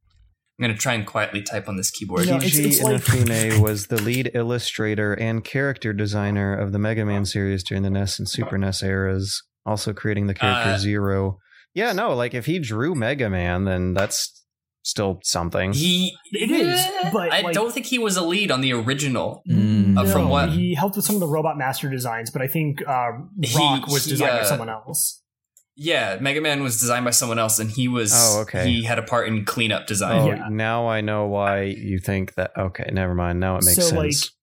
I'm going to try and quietly type on this keyboard. No, Keiji Inafune was the lead illustrator and character designer of the Mega Man series during the NES and Super NES eras. Also creating the character Zero. Yeah, no, like if he drew Mega Man, then that's still something. It is, but I don't think he was a lead on the original. From what he helped with some of the Robot Master designs, but I think Rock was designed by someone else. Yeah, Mega Man was designed by someone else, and he was. Oh, okay. He had a part in cleanup design. Oh, yeah. Now I know why you think that. Okay, never mind. Now it makes sense.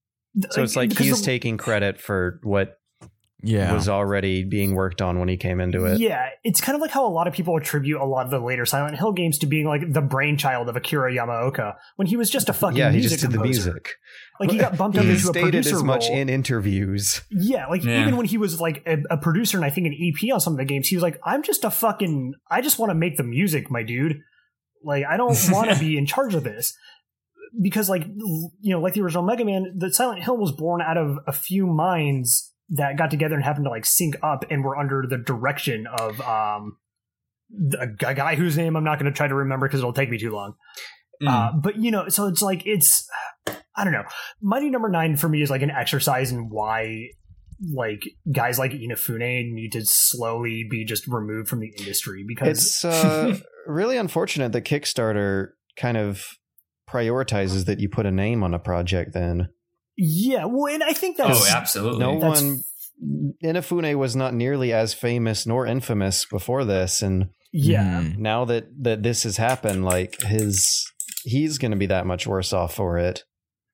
So it's like he's taking credit for what. Yeah, was already being worked on when he came into it. Yeah, it's kind of like how a lot of people attribute a lot of the later Silent Hill games to being like the brainchild of Akira Yamaoka, when he was just a fucking music composer. Yeah, he just did the music. Like he got bumped up into a producer role. He stated as much in interviews. Yeah, like even when he was like a producer and I think an EP on some of the games, he was like, I'm just a fucking... I just want to make the music, my dude. Like, I don't want to be in charge of this. Because like, you know, like the original Mega Man, the Silent Hill was born out of a few minds that got together and happened to like sync up and were under the direction of a guy whose name I'm not going to try to remember because it'll take me too long. But, you know, so it's like it's I don't know. Mighty No. 9 for me is like an exercise in why like guys like Inafune need to slowly be just removed from the industry, because it's really unfortunate that Kickstarter kind of prioritizes that you put a name on a project then. Yeah, well, and I think that's... Oh, absolutely. Inafune was not nearly as famous nor infamous before this, and now that this has happened, like, his he's going to be that much worse off for it.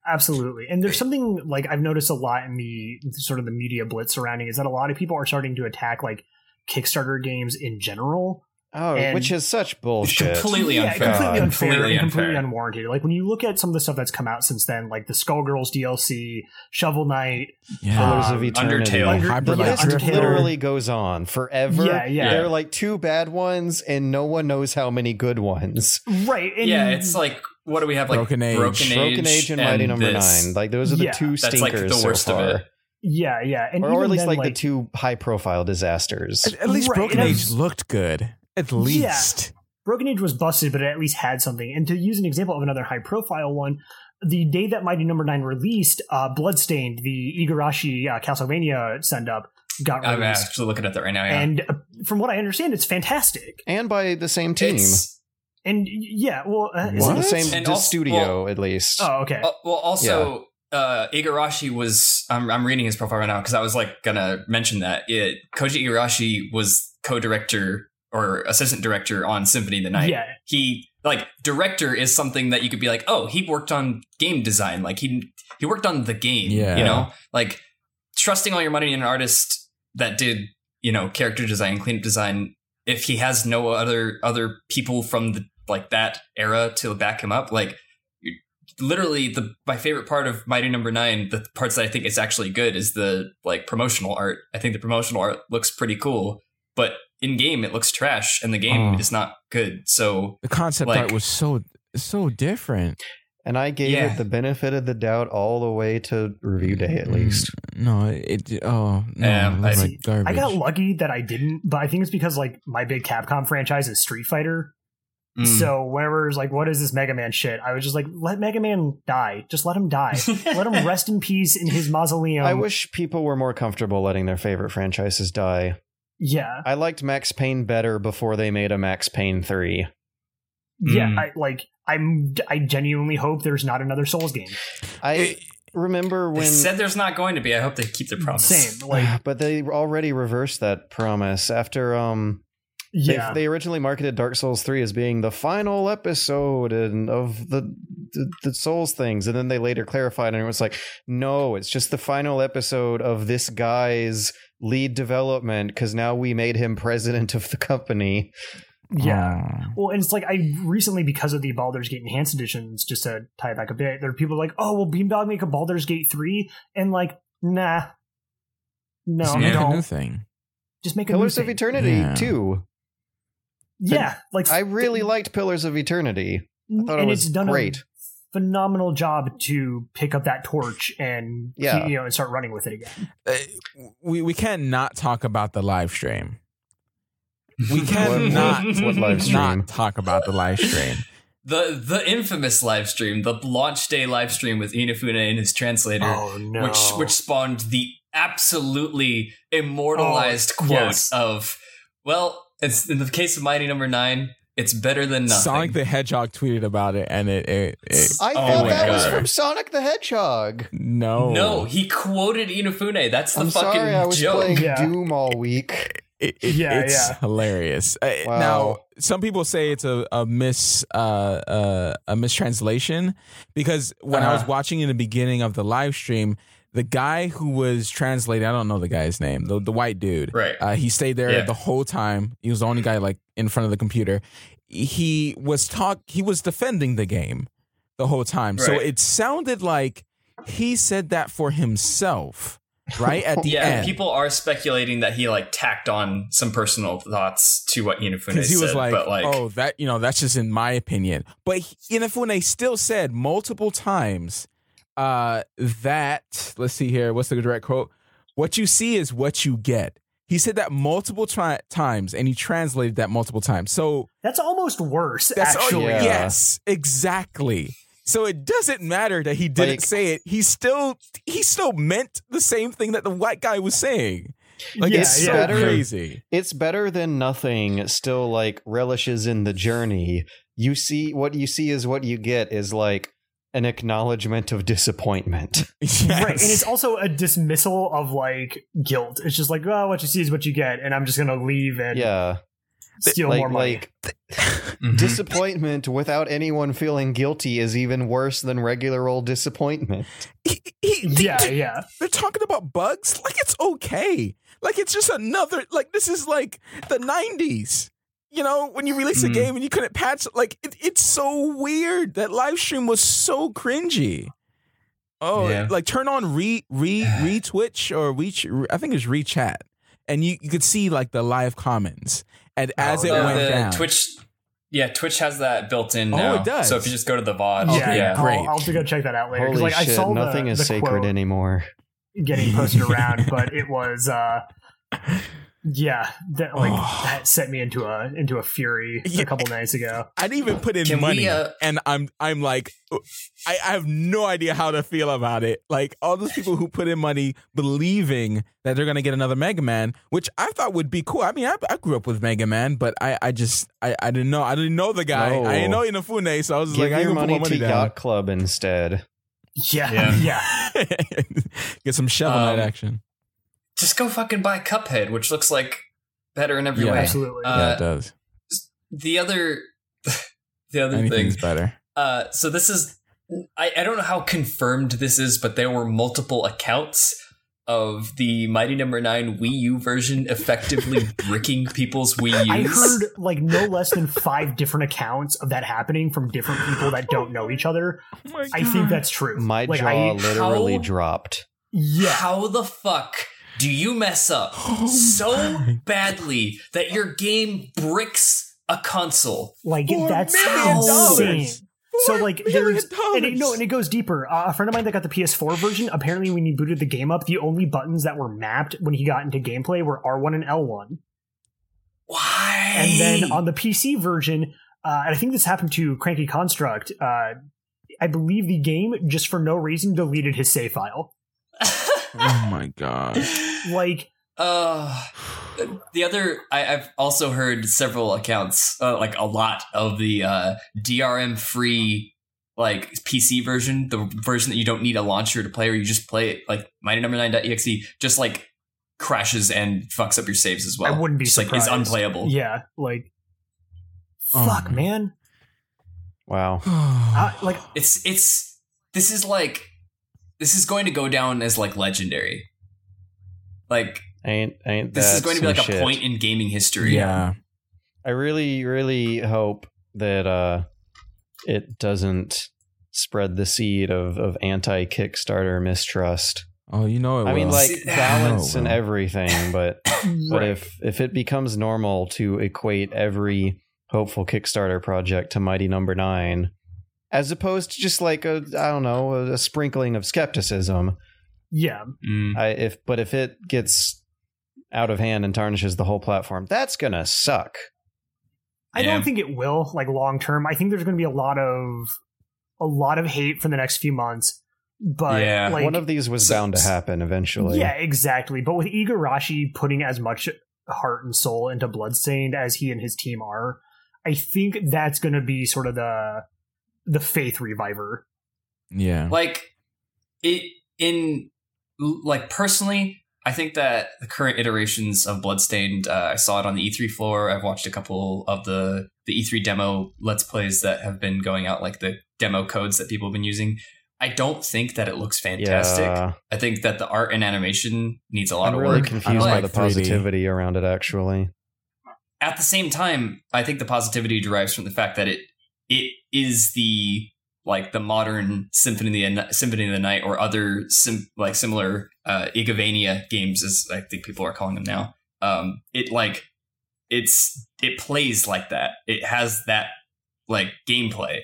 Absolutely. And there's something like I've noticed a lot in the sort of the media blitz surrounding is that a lot of people are starting to attack like Kickstarter games in general. Oh, which is such bullshit. Completely unfair and unwarranted. Like when you look at some of the stuff that's come out since then, like the Skullgirls DLC, Shovel Knight, Pillars of Eternity, Undertale. The list literally goes on forever. Yeah. There are like two bad ones and no one knows how many good ones. Right. And yeah, it's like, what do we have? Like Broken Age and Mighty No. 9. Like those are the two stinkers. That's like the worst so far. Of it. Yeah. And or at least then, like the two high profile disasters. At least Broken Age looked good. At least. Yeah. Broken Age was busted, but it at least had something. And to use an example of another high-profile one, the day that Mighty No. 9 released, Bloodstained, the Igarashi Castlevania send-up, got released. I'm actually looking at that right now, yeah. And from what I understand, it's fantastic. And by the same team. Is it the same studio, at least. Oh, okay. Igarashi was... I'm reading his profile right now, because I was like going to mention that. Koji Igarashi was co-director... or assistant director on Symphony of the Night. Yeah. He like director is something that you could be like, oh, he worked on game design. Like he worked on the game, you know, like trusting all your money in an artist that did, you know, character design and cleanup design. If he has no other people from the, like that era to back him up, like literally my favorite part of Mighty No. 9, the parts that I think is actually good is the like promotional art. I think the promotional art looks pretty cool, but in game it looks trash and the game is not good. So the concept art was so different. And I gave it the benefit of the doubt all the way to review day, at least. I got lucky that I didn't, but I think it's because like my big Capcom franchise is Street Fighter. So whenever it's like, what is this Mega Man shit? I was just like, let Mega Man die. Just let him die. Let him rest in peace in his mausoleum. I wish people were more comfortable letting their favorite franchises die. Yeah, I liked Max Payne better before they made a Max Payne 3. Yeah, I genuinely hope there's not another Souls game. Remember when they said there's not going to be. I hope they keep their promise. Same, like, but they already reversed that promise after they originally marketed Dark Souls 3 as being the final episode of the Souls things, and then they later clarified and it was like, no, it's just the final episode of this guy's lead development because now we made him president of the company. Well, and it's like I recently, because of the Baldur's Gate Enhanced Editions, just to tie it back a bit, there are people like, oh, will Beamdog make a Baldur's Gate 3? And like, nah. No, just make a new thing. Just make a Pillars of Eternity 2. Yeah. Like I really liked Pillars of Eternity. I thought it was great. Phenomenal job to pick up that torch and and start running with it again. We can't not talk about the live stream. We cannot not talk about the live stream. The infamous live stream, the launch day live stream with Inafune and his translator, which spawned the absolutely immortalized quote of, well, it's in the case of Mighty No. 9. It's better than nothing. Sonic the Hedgehog tweeted about it, and I thought that was from Sonic the Hedgehog. No, he quoted Inafune. That's the fucking joke. I was playing Doom all week. It's hilarious. Wow. Now, some people say it's a mistranslation because when I was watching in the beginning of the live stream, the guy who was translating, I don't know the guy's name, the white dude. Right. He stayed there the whole time. He was the only guy like in front of the computer. He was defending the game the whole time. Right. So it sounded like he said that for himself. Right at the end. People are speculating that he like tacked on some personal thoughts to what Inafune said. He was like, oh, that, you know, that's just in my opinion. But Inafune still said multiple times that, let's see here, what's the direct quote? What you see is what you get. He said that multiple times, and he translated that multiple times. So that's almost worse. Yes, exactly. So it doesn't matter that he didn't say it. He still meant the same thing that the white guy was saying. Like, it's so crazy. It's better than nothing. Still, like, relishes in the journey. You see what you see is what you get. Is like an acknowledgement of disappointment. Yes. Right. And it's also a dismissal of like guilt. It's just like, oh, what you see is what you get. And I'm just going to leave and steal more money. Like, Mm-hmm. Disappointment without anyone feeling guilty is even worse than regular old disappointment. Yeah. They're talking about bugs like it's okay. Like it's just another, like this is like the 90s. You know, when you release a game and you couldn't patch, like it's so weird. That live stream was so cringy. Oh, yeah. Like turn on Twitch or I think it's ReChat, and you could see like the live comments. And as it went down, Twitch has that built in now. It does. So if you just go to the VOD, great. I'll have to go check that out later. Holy like, shit! I saw nothing is sacred anymore. Getting posted around, but it was. Yeah, that set me into a fury a couple nights ago. I didn't even put in money, and I'm like, I have no idea how to feel about it. Like all those people who put in money believing that they're gonna get another Mega Man, which I thought would be cool. I mean, I grew up with Mega Man, but I just didn't know. I didn't know the guy. No. I didn't know Inafune, so I was like, I can put my money down. Yacht Club instead. Yeah. Get some Shovel Knight action. Just go fucking buy Cuphead, which looks like better in every way. Absolutely. It does. The other anything's better. So this is, I don't know how confirmed this is, but there were multiple accounts of the Mighty No. 9 Wii U version effectively bricking people's Wii U's. I heard like no less than 5 different accounts of that happening from different people that don't know each other. Oh I think that's true. My jaw literally dropped. Yeah. How the fuck do you mess up so badly that your game bricks a console? Like that's insane. So like and it goes deeper. A friend of mine that got the PS4 version, apparently when he booted the game up, the only buttons that were mapped when he got into gameplay were R1 and L1. Why? And then on the PC version, and I think this happened to Cranky Construct, I believe the game just for no reason deleted his save file. Oh my god. Like the other I've also heard several accounts like a lot of the DRM free like PC version, the version that you don't need a launcher to play or you just play it, like Mighty No. 9.exe just like crashes and fucks up your saves as well. I wouldn't be surprised. Like it's unplayable. Yeah, like fuck man. Wow. Like it's this is like this is going to go down as like legendary. Like ain't this is going to be like a point in gaming history. Yeah. I really, really hope that it doesn't spread the seed of anti-Kickstarter mistrust. Oh, you know it will. I mean like balance and everything, but but if it becomes normal to equate every hopeful Kickstarter project to Mighty No. 9, as opposed to just like a sprinkling of skepticism. Yeah. But if it gets out of hand and tarnishes the whole platform, that's going to suck. I don't think it will, like long term. I think there's going to be a lot of hate for the next few months. But like, one of these was bound to happen eventually. Yeah, exactly. But with Igarashi putting as much heart and soul into Bloodstained as he and his team are, I think that's going to be sort of the faith reviver. Yeah. Like personally, I think that the current iterations of Bloodstained, I saw it on the E3 floor. I've watched a couple of the E3 demo Let's Plays that have been going out, like the demo codes that people have been using. I don't think that it looks fantastic. Yeah. I think that the art and animation needs a lot of work. I'm really confused by the positivity 3D. Around it, actually. At the same time, I think the positivity derives from the fact that it is the modern Symphony of the Night or other similar Igavania games, as I think people are calling them now. It plays like that. It has that like gameplay,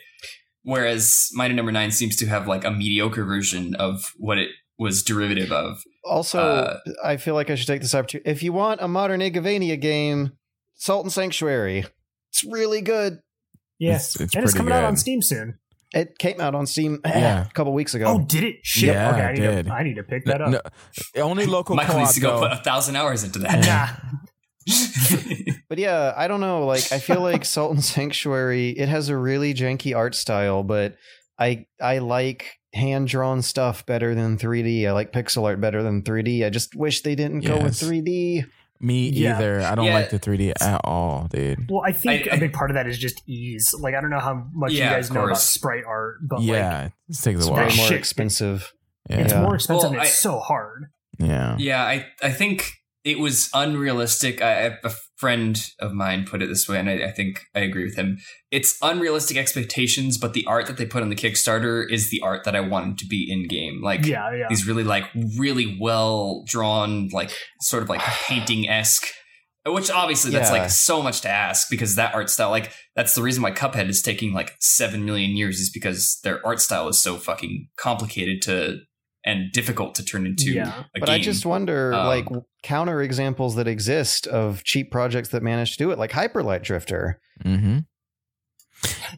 whereas Mighty No. 9 seems to have like a mediocre version of what it was derivative of. Also, I feel like I should take this opportunity. If you want a modern Igavania game, Salt and Sanctuary, it's really good. Yes, yeah. And it's coming out on Steam soon. It came out on Steam a couple weeks ago. Oh, did it? Shit. Yeah, okay, I need to pick that up. No, only local Michael needs to go put 1,000 hours into that. Nah. But yeah, I don't know. Like, I feel like Salt and Sanctuary, it has a really janky art style, but I like hand-drawn stuff better than 3D. I like pixel art better than 3D. I just wish they didn't go with 3D. Me either. I don't like the 3D at all, dude. Well, I think a big part of that is just ease. Like, I don't know how much you guys know about sprite art, but like, it takes a while. It's more expensive. Yeah. It's more expensive. Well, and it's so hard. Yeah. Yeah. I think it was unrealistic. A friend of mine put it this way, and I think I agree with him. It's unrealistic expectations, but the art that they put on the Kickstarter is the art that I wanted to be in game. Like, these really well drawn, like sort of like painting esque. Which obviously that's like so much to ask, because that art style, like that's the reason why Cuphead is taking like 7 million years, is because their art style is so fucking complicated to and difficult to turn into a game. But I just wonder like counter examples that exist of cheap projects that managed to do it, like Hyper Light Drifter. Mm-hmm.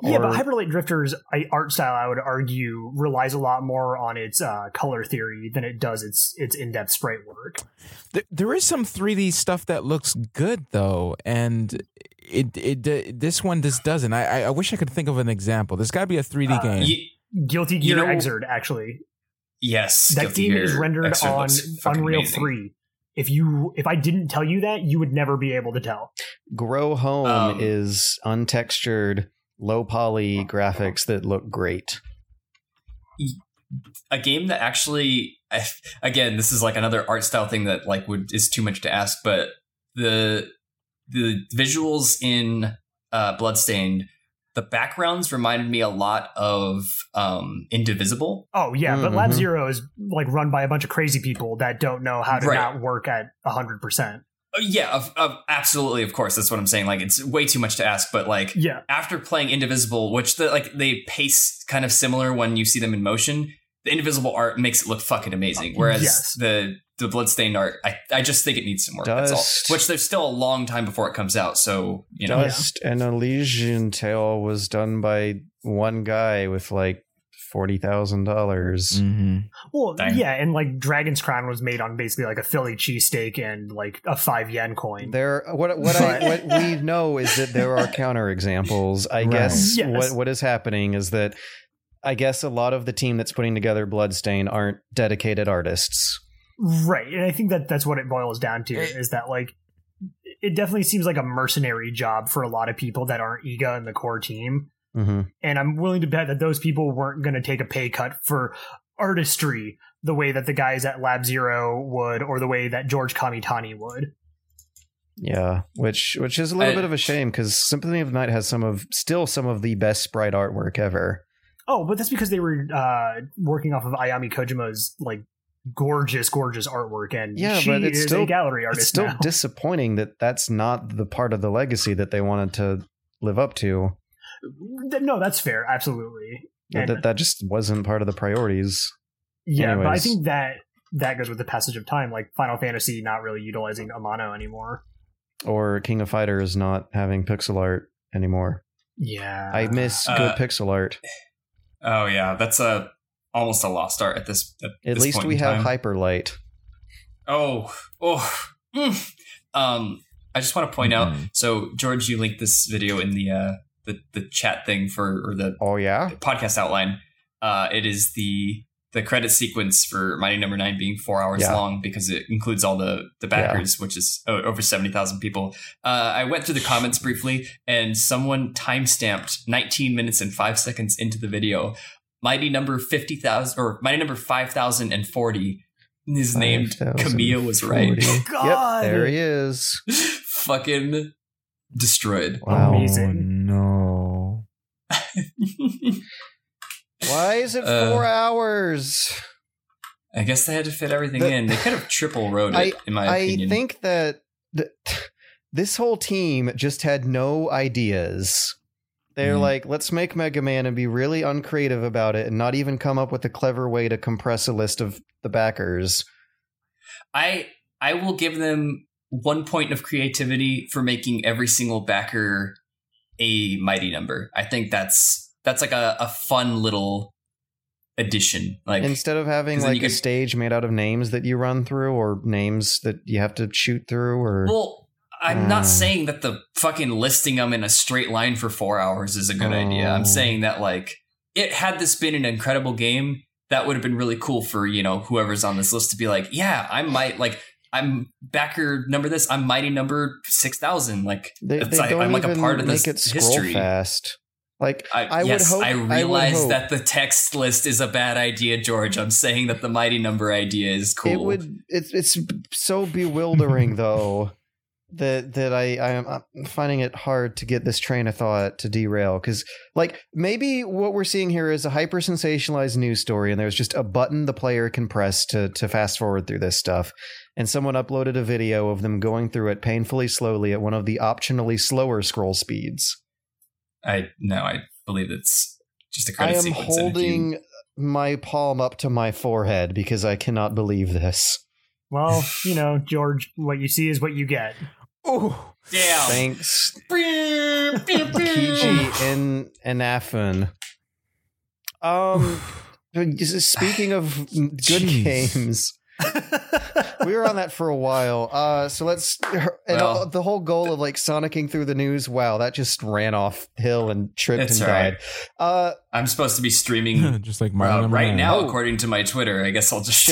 Yeah, but Hyper Light Drifter's art style, I would argue, relies a lot more on its color theory than it does its in-depth sprite work. There is some 3D stuff that looks good, though, and it this one just doesn't. I wish I could think of an example. There's got to be a 3D game. Guilty Gear Xrd, actually. Yes, that game is rendered on Unreal 3. If I didn't tell you that, you would never be able to tell. Grow Home is untextured, low poly graphics that look great. A game that actually, again, this is like another art style thing that like is too much to ask, but the visuals in Bloodstained, the backgrounds reminded me a lot of Indivisible. Oh yeah, but Lab Zero is like run by a bunch of crazy people that don't know how to not work at 100%. Yeah, absolutely, of course. That's what I'm saying. Like, it's way too much to ask, but like, after playing Indivisible, which they pace kind of similar when you see them in motion, the Indivisible art makes it look fucking amazing. Whereas the Bloodstained art, I just think it needs some work. That's all. Which there's still a long time before it comes out, so you know. Dust and Elysian Tale was done by one guy with like $40,000. Mm-hmm. Well, and like Dragon's Crown was made on basically like a Philly cheesesteak and like a 5 yen coin. There, what we know is that there are counterexamples. I guess what is happening is that I guess a lot of the team that's putting together Bloodstained aren't dedicated artists, right? And I think that's what it boils down to is that like it definitely seems like a mercenary job for a lot of people that aren't Iga and the core team. Mm-hmm. And I'm willing to bet that those people weren't going to take a pay cut for artistry the way that the guys at Lab Zero would, or the way that George Kamitani would. Yeah, which is a little bit of a shame, because Symphony of the Night has still some of the best sprite artwork ever. Oh, but that's because they were working off of Ayami Kojima's like gorgeous artwork, and but it's still a gallery artist. It's still disappointing that that's not the part of the legacy that they wanted to live up to. No, that's fair. Absolutely. And that just wasn't part of the priorities. Yeah, anyways. But I think that goes with the passage of time, like Final Fantasy not really utilizing Amano anymore. Or King of Fighters not having pixel art anymore. Yeah. I miss good pixel art. Oh, yeah. That's almost a lost art at this point. At least we have Hyper Light. Oh. Mm. I just want to point out, so, George, you linked this video in the chat thing the podcast outline. It is the credit sequence for Mighty No. 9 being 4 hours long, because it includes all the backers, which is over 70,000 people. I went through the comments briefly, and someone timestamped 19 minutes and 5 seconds into the video. Mighty No. 50,000 or Mighty No. 5,040 is named Camille was right. Oh, God. Yep, there he is. Fucking destroyed. Wow. Amazing. No. Why is it 4 hours? I guess they had to fit everything in. They could have triple wrote it, in my opinion. I think that this whole team just had no ideas. They're like, let's make Mega Man and be really uncreative about it and not even come up with a clever way to compress a list of the backers. I will give them 1 point of creativity for making every single backer a mighty number. I think that's like a fun little addition. Like, instead of having like a stage made out of names that you run through, or names that you have to shoot through, or I'm not saying that the fucking listing them in a straight line for 4 hours is a good idea. I'm saying that like it had this been an incredible game, that would have been really cool for, you know, whoever's on this list to be like, yeah, I might like. I'm backer number this. I'm mighty number 6,000. Like I'm like a part of this it history. Fast. Like I realize that the text list is a bad idea, George. I'm saying that the mighty number idea is cool. It's so bewildering though that I'm finding it hard to get this train of thought to derail, because like maybe what we're seeing here is a hyper sensationalized news story, and there's just a button the player can press to fast forward through this stuff. And someone uploaded a video of them going through it painfully slowly at one of the optionally slower scroll speeds. I believe it's just a credit sequence. I am holding my palm up to my forehead because I cannot believe this. Well, you know, George, what you see is what you get. Oh, damn! Thanks, Keiji Inafune. Speaking of good games. We were on that for a while. So let's... the whole goal of like sonicking through the news, wow, that just ran off hill and tripped and died. Right. I'm supposed to be streaming just like right now, according to my Twitter. I guess I'll just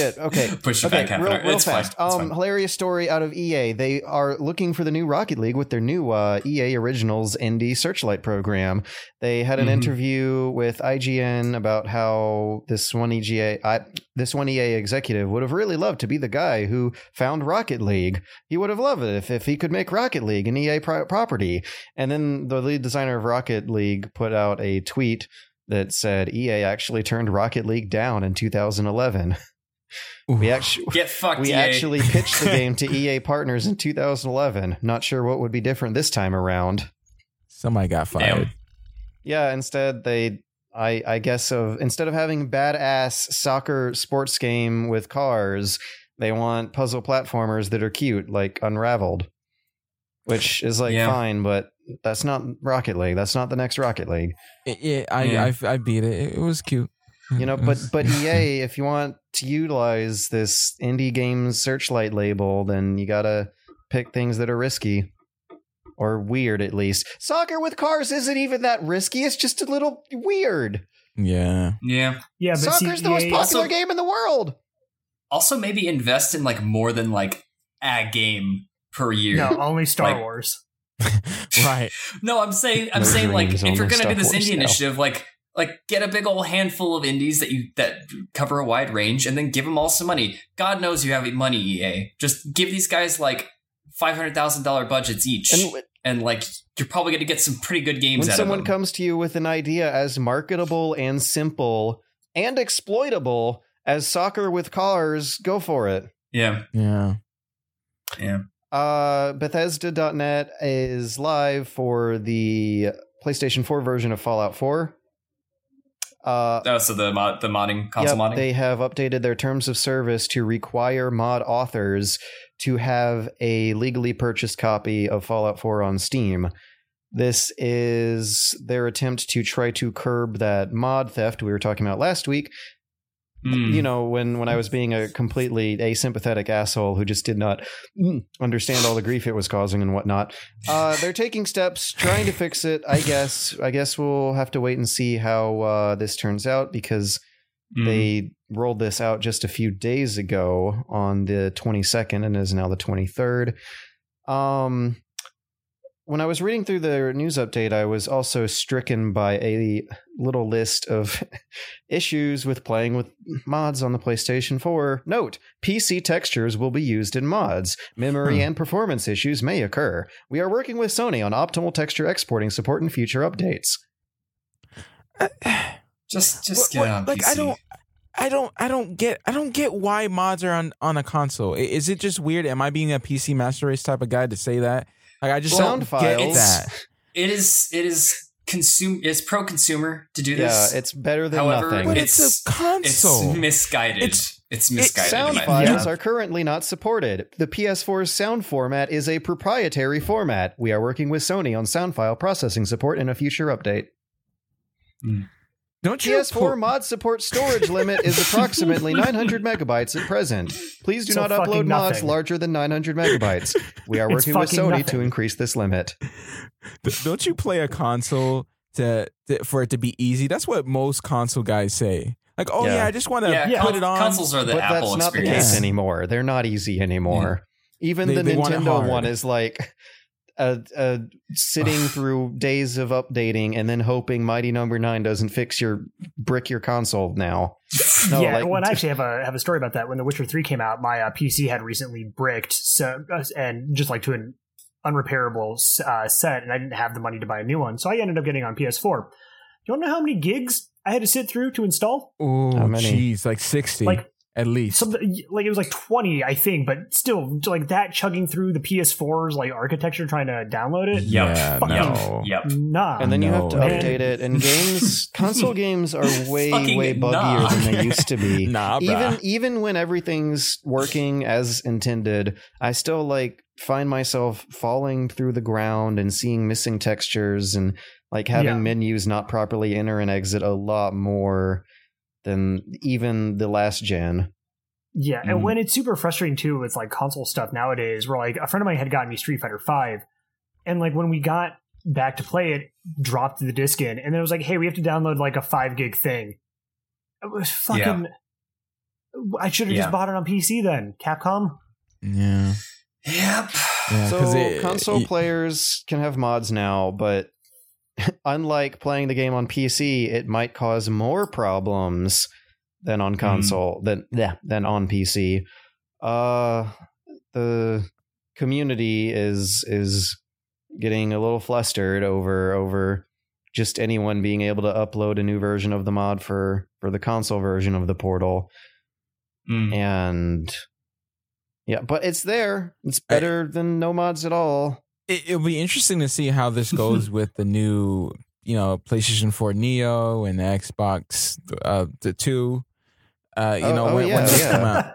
push it back half an hour. It's fast. Fine. Hilarious story out of EA. They are looking for the new Rocket League with their new EA Originals indie Searchlight program. They had an interview with IGN about how this one EA executive would have really loved to be the guy who found Rocket League. He would have loved it if he could make Rocket League an EA property. And then the lead designer of Rocket League put out a tweet that said EA actually turned Rocket League down in 2011. We actually pitched the game to EA partners in 2011. Not sure what would be different this time around. Somebody got fired. Damn. Yeah, instead instead of having badass soccer sports game with cars, they want puzzle platformers that are cute, like Unraveled, which is fine, but that's not Rocket League. That's not the next Rocket League. I beat it. It was cute. You know, but EA, if you want to utilize this indie game Searchlight label, then you gotta pick things that are risky. Or weird, at least. Soccer with cars isn't even that risky. It's just a little weird. Yeah. But soccer's the most popular game in the world. Also, maybe invest in like more than like a game per year. No, only Star Wars. Right. No, I'm saying like if you're gonna do this indie initiative, like get a big old handful of indies that cover a wide range, and then give them all some money. God knows you have money, EA. Just give these guys like $500,000 budgets each, and like you're probably going to get some pretty good games out of them. When someone comes to you with an idea as marketable and simple and exploitable as soccer with cars, go for it. Yeah. Bethesda.net is live for the PlayStation 4 version of Fallout 4. So the modding, console modding. They have updated their terms of service to require mod authors to have a legally purchased copy of Fallout 4 on Steam. This is their attempt to try to curb that mod theft we were talking about last week. You know, when I was being a completely asympathetic asshole who just did not understand all the grief it was causing and whatnot. They're taking steps, trying to fix it, I guess. I guess we'll have to wait and see how this turns out, because they rolled this out just a few days ago on the 22nd and is now the 23rd. When I was reading through the news update, I was also stricken by a little list of issues with playing with mods on the PlayStation 4. Note, PC textures will be used in mods. Memory and performance issues may occur. We are working with Sony on optimal texture exporting support in future updates. Just get on PC. I don't get why mods are on a console. Is it just weird? Am I being a PC master race type of guy to say that? Like, I just don't get that. It's pro-consumer to do this. Yeah, it's better than nothing. But it's a console. It's misguided. It's misguided. Sound files are currently not supported. The PS4's sound format is a proprietary format. We are working with Sony on sound file processing support in a future update. Don't you PS4 mod support storage limit is approximately 900 megabytes at present. Please do not upload mods larger than 900 megabytes. We are working with Sony to increase this limit. Don't you play a console for it to be easy? That's what most console guys say. Like, I just want to put it on. Consoles are the Apple experience. That's not the case anymore. They're not easy anymore. Even the Nintendo one is like sitting through days of updating and then hoping Mighty No. 9 doesn't brick your console now. No, yeah, like, well, and I actually have a story about that. When The Witcher 3 came out, my PC had recently bricked, so and just like to an unrepairable set, and I didn't have the money to buy a new one, so I ended up getting on PS4. You don't know how many gigs I had to sit through to install? Oh, jeez, like 60, like, at least. Like it was like 20, I think, but still, like that chugging through the PS4's like architecture trying to download it. Yeah, nah. And then you have to update it. And games, console games, are way buggier than they used to be. Even when everything's working as intended, I still like find myself falling through the ground and seeing missing textures and. Like having menus not properly enter and exit a lot more than even the last gen. Yeah, and when it's super frustrating too with like console stuff nowadays, where like a friend of mine had gotten me Street Fighter 5, and like when we got back to play it, dropped the disc in, and then it was like, hey, we have to download like a 5 gig thing. It was fucking. Yeah. I should have just bought it on PC then, Capcom. Yeah. Yep. Yeah, so console players can have mods now, but. Unlike playing the game on PC, it might cause more problems than on console than on PC. The community is getting a little flustered over just anyone being able to upload a new version of the mod for the console version of the portal. And yeah, but it's there. It's better than no mods at all. It'll be interesting to see how this goes with the new, PlayStation 4 Neo and the Xbox the 2. When those come out.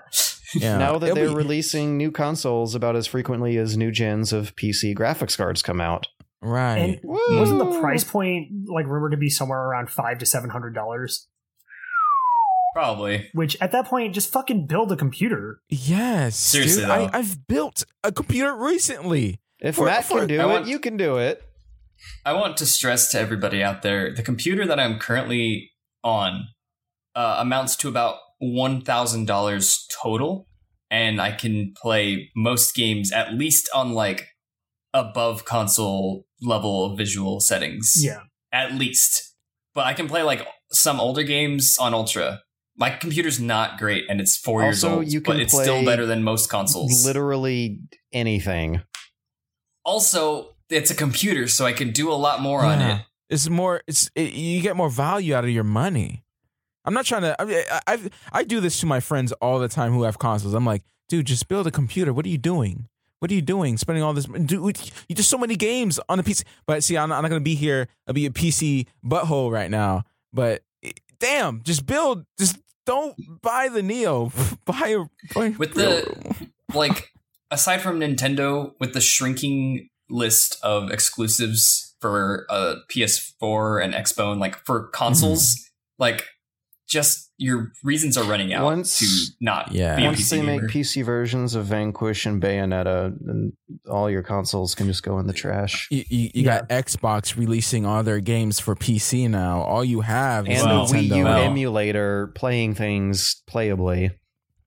Yeah. Now that they're releasing new consoles about as frequently as new gens of PC graphics cards come out. Right. And wasn't the price point rumored to be somewhere around $500 to $700? Probably. Which at that point, just fucking build a computer. Yes. Seriously, dude, I've built a computer recently. If Matt can do it, you can do it. I want to stress to everybody out there, the computer that I'm currently on amounts to about $1,000 total, and I can play most games at least on above console level visual settings. Yeah. At least. But I can play some older games on Ultra. My computer's not great, and it's 4 years old, but it's still better than most consoles. Literally anything. Also, it's a computer, so I can do a lot more on it. It's more. You get more value out of your money. I'm not trying to. I do this to my friends all the time who have consoles. I'm like, dude, just build a computer. What are you doing? Spending all this, dude. You just so many games on the PC. But see, I'm not gonna be here. I'll be a PC butthole right now. But damn, just build. Just don't buy the Neo. Aside from Nintendo, with the shrinking list of exclusives for PS4 and Xbox, for consoles, just your reasons are running out to not be a PC Once they gamer. Make PC versions of Vanquish and Bayonetta, and all your consoles can just go in the trash. You got Xbox releasing all their games for PC now. All you have is Nintendo. The Wii U emulator playing things playably.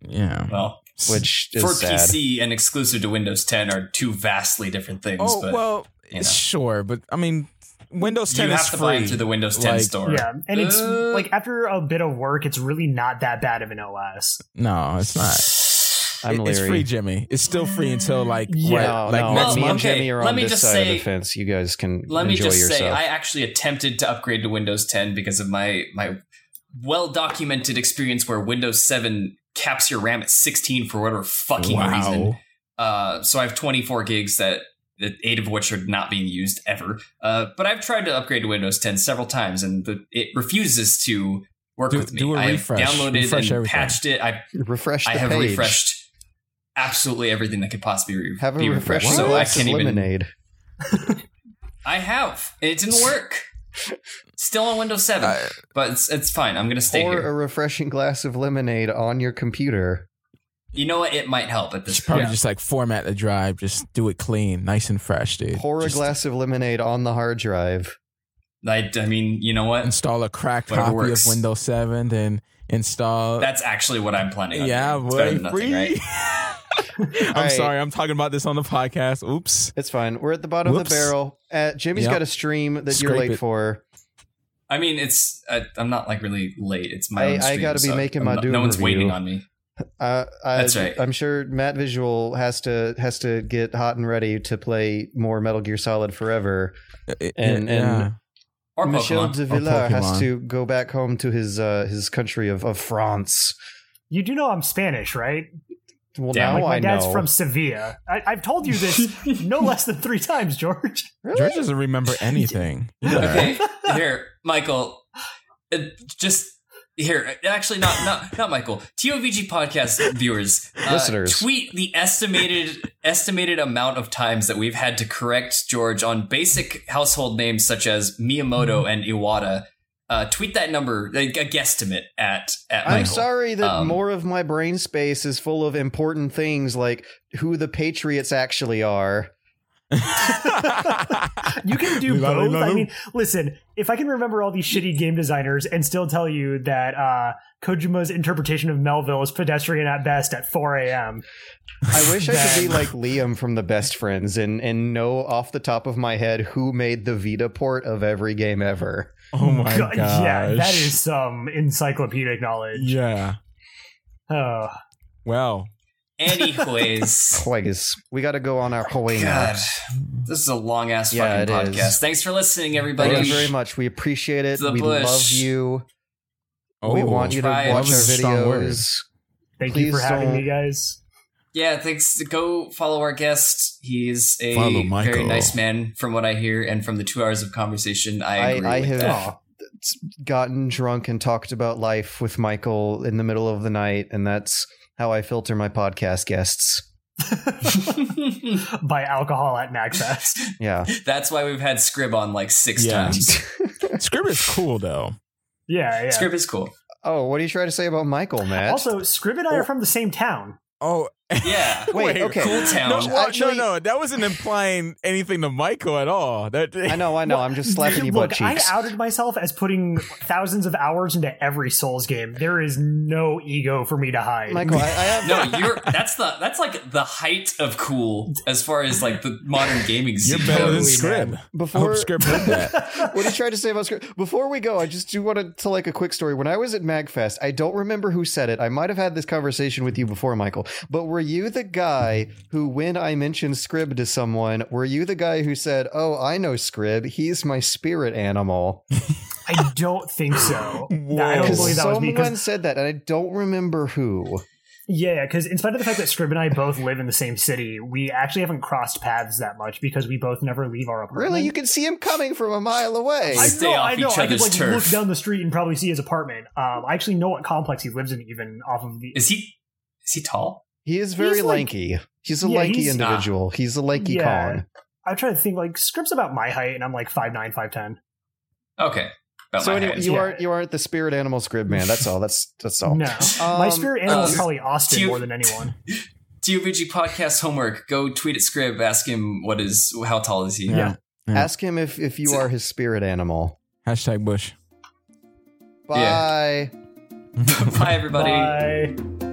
Yeah. Well. Which is for PC sad. And exclusive to Windows 10 are two vastly different things. Oh, but, sure. But I mean, Windows 10 is free. You have to buy it through the Windows 10 store. Yeah, and it's after a bit of work, it's really not that bad of an OS. No, it's not. It's free, Jimmy. It's still free until next month. Me and Jimmy are on this side of the fence. You guys can enjoy yourself. Say, I actually attempted to upgrade to Windows 10 because of my well-documented experience where Windows 7 caps your RAM at 16 for whatever fucking reason. So I have 24 gigs, that 8 of which are not being used ever. But I've tried to upgrade to Windows 10 several times, and it refuses to work with me. I have downloaded patched it. I have refreshed absolutely everything that could possibly be refreshed. So I can't even. I have. It didn't work. Still on Windows 7, but it's fine. I'm going to stay here. Pour a refreshing glass of lemonade on your computer. You know what? It might help at this point. Probably just format the drive. Just do it clean, nice and fresh, dude. Pour a glass of lemonade on the hard drive. I mean, you know what? Install a cracked copy of Windows 7, then install... That's actually what I'm planning on. Yeah, boy. It's better than nothing, right? Sorry, I'm talking about this on the podcast. Oops. It's fine. We're at the bottom of the barrel. Jimmy's got a stream that you're late for. I mean, it's I'm not like really late. It's my own stream. I got to be making my Doom. No one's waiting on me. That's right. I'm sure Matt Visual has to get hot and ready to play more Metal Gear Solid Forever, and Michel Devillar has to go back home to his country of France. You do know I'm Spanish, right? Well, damn, now I know. My dad's from Sevilla. I've told you this no less than 3 times, George. Really? George doesn't remember anything. Okay, here, Michael, just. Here, actually, not Michael. TOVG podcast viewers, listeners, tweet the estimated amount of times that we've had to correct George on basic household names such as Miyamoto and Iwata. Tweet that number, a guesstimate at Michael. I'm sorry that more of my brain space is full of important things like who the Patriots actually are. You can do both. I mean, listen, if I can remember all these shitty game designers and still tell you that Kojima's interpretation of Melville is pedestrian at best at 4 a.m. I wish I could be like Liam from The Best Friends and know off the top of my head who made the Vita port of every game ever. Oh my god. Yeah, that is some encyclopedic knowledge. Yeah. Oh. Wow. Anyways, we got to go on our Quake. God, this is a long ass fucking podcast. Is. Thanks for listening, everybody. Thank you very much. We appreciate it. We love you. Oh, we want you to watch our videos. Thank you for having me, guys. Yeah, thanks. Go follow our guest. He's a very nice man, from what I hear, and from the 2 hours of conversation, I agree with that. Gotten drunk and talked about life with Michael in the middle of the night, and that's how I filter my podcast guests. By alcohol at Maxfest. Yeah. That's why we've had Scrib on like 6 times. Scrib is cool though. Yeah. Scrib is cool. Oh, what are you trying to say about Michael, Matt? Also, Scrib and I are from the same town. Oh. Yeah. Wait, okay. Cool town. No, that wasn't implying anything to Michael at all. I know. Well, I'm just slapping you butt cheeks. I outed myself as putting thousands of hours into every Souls game. There is no ego for me to hide. Michael, I have... No, that's like the height of cool as far as like the modern gaming scene. You're better than Scrib. Before Scrib did that. What are you trying to say about Scrib? Before we go, I just do want to tell like a quick story. When I was at MagFest, I don't remember who said it. I might have had this conversation with you before, Michael, but were you the guy who, when I mentioned Scrib to someone, were you the guy who said, "Oh, I know Scrib. He's my spirit animal"? I don't think so. No, I don't believe that was me. Someone said that, and I don't remember who. Yeah, because in spite of the fact that Scrib and I both live in the same city, we actually haven't crossed paths that much because we both never leave our apartment. Really? You can see him coming from a mile away. I know. I could look down the street and probably see his apartment. I actually know what complex he lives in, even off of the... Is he tall? He is very lanky. He's a lanky individual. He's a lanky con. I'm trying to think, like, Scrib's about my height, and I'm like 5'9", 5'10". Okay. So anyway, you aren't the spirit animal Scrib man. That's all. That's all. No. My spirit animal is probably Austin more than anyone. TOVG podcast homework. Go tweet at Scrib. Ask him how tall is he? Yeah. Ask him if you are his spirit animal. #Bush. Bye. Yeah. Bye, everybody. Bye.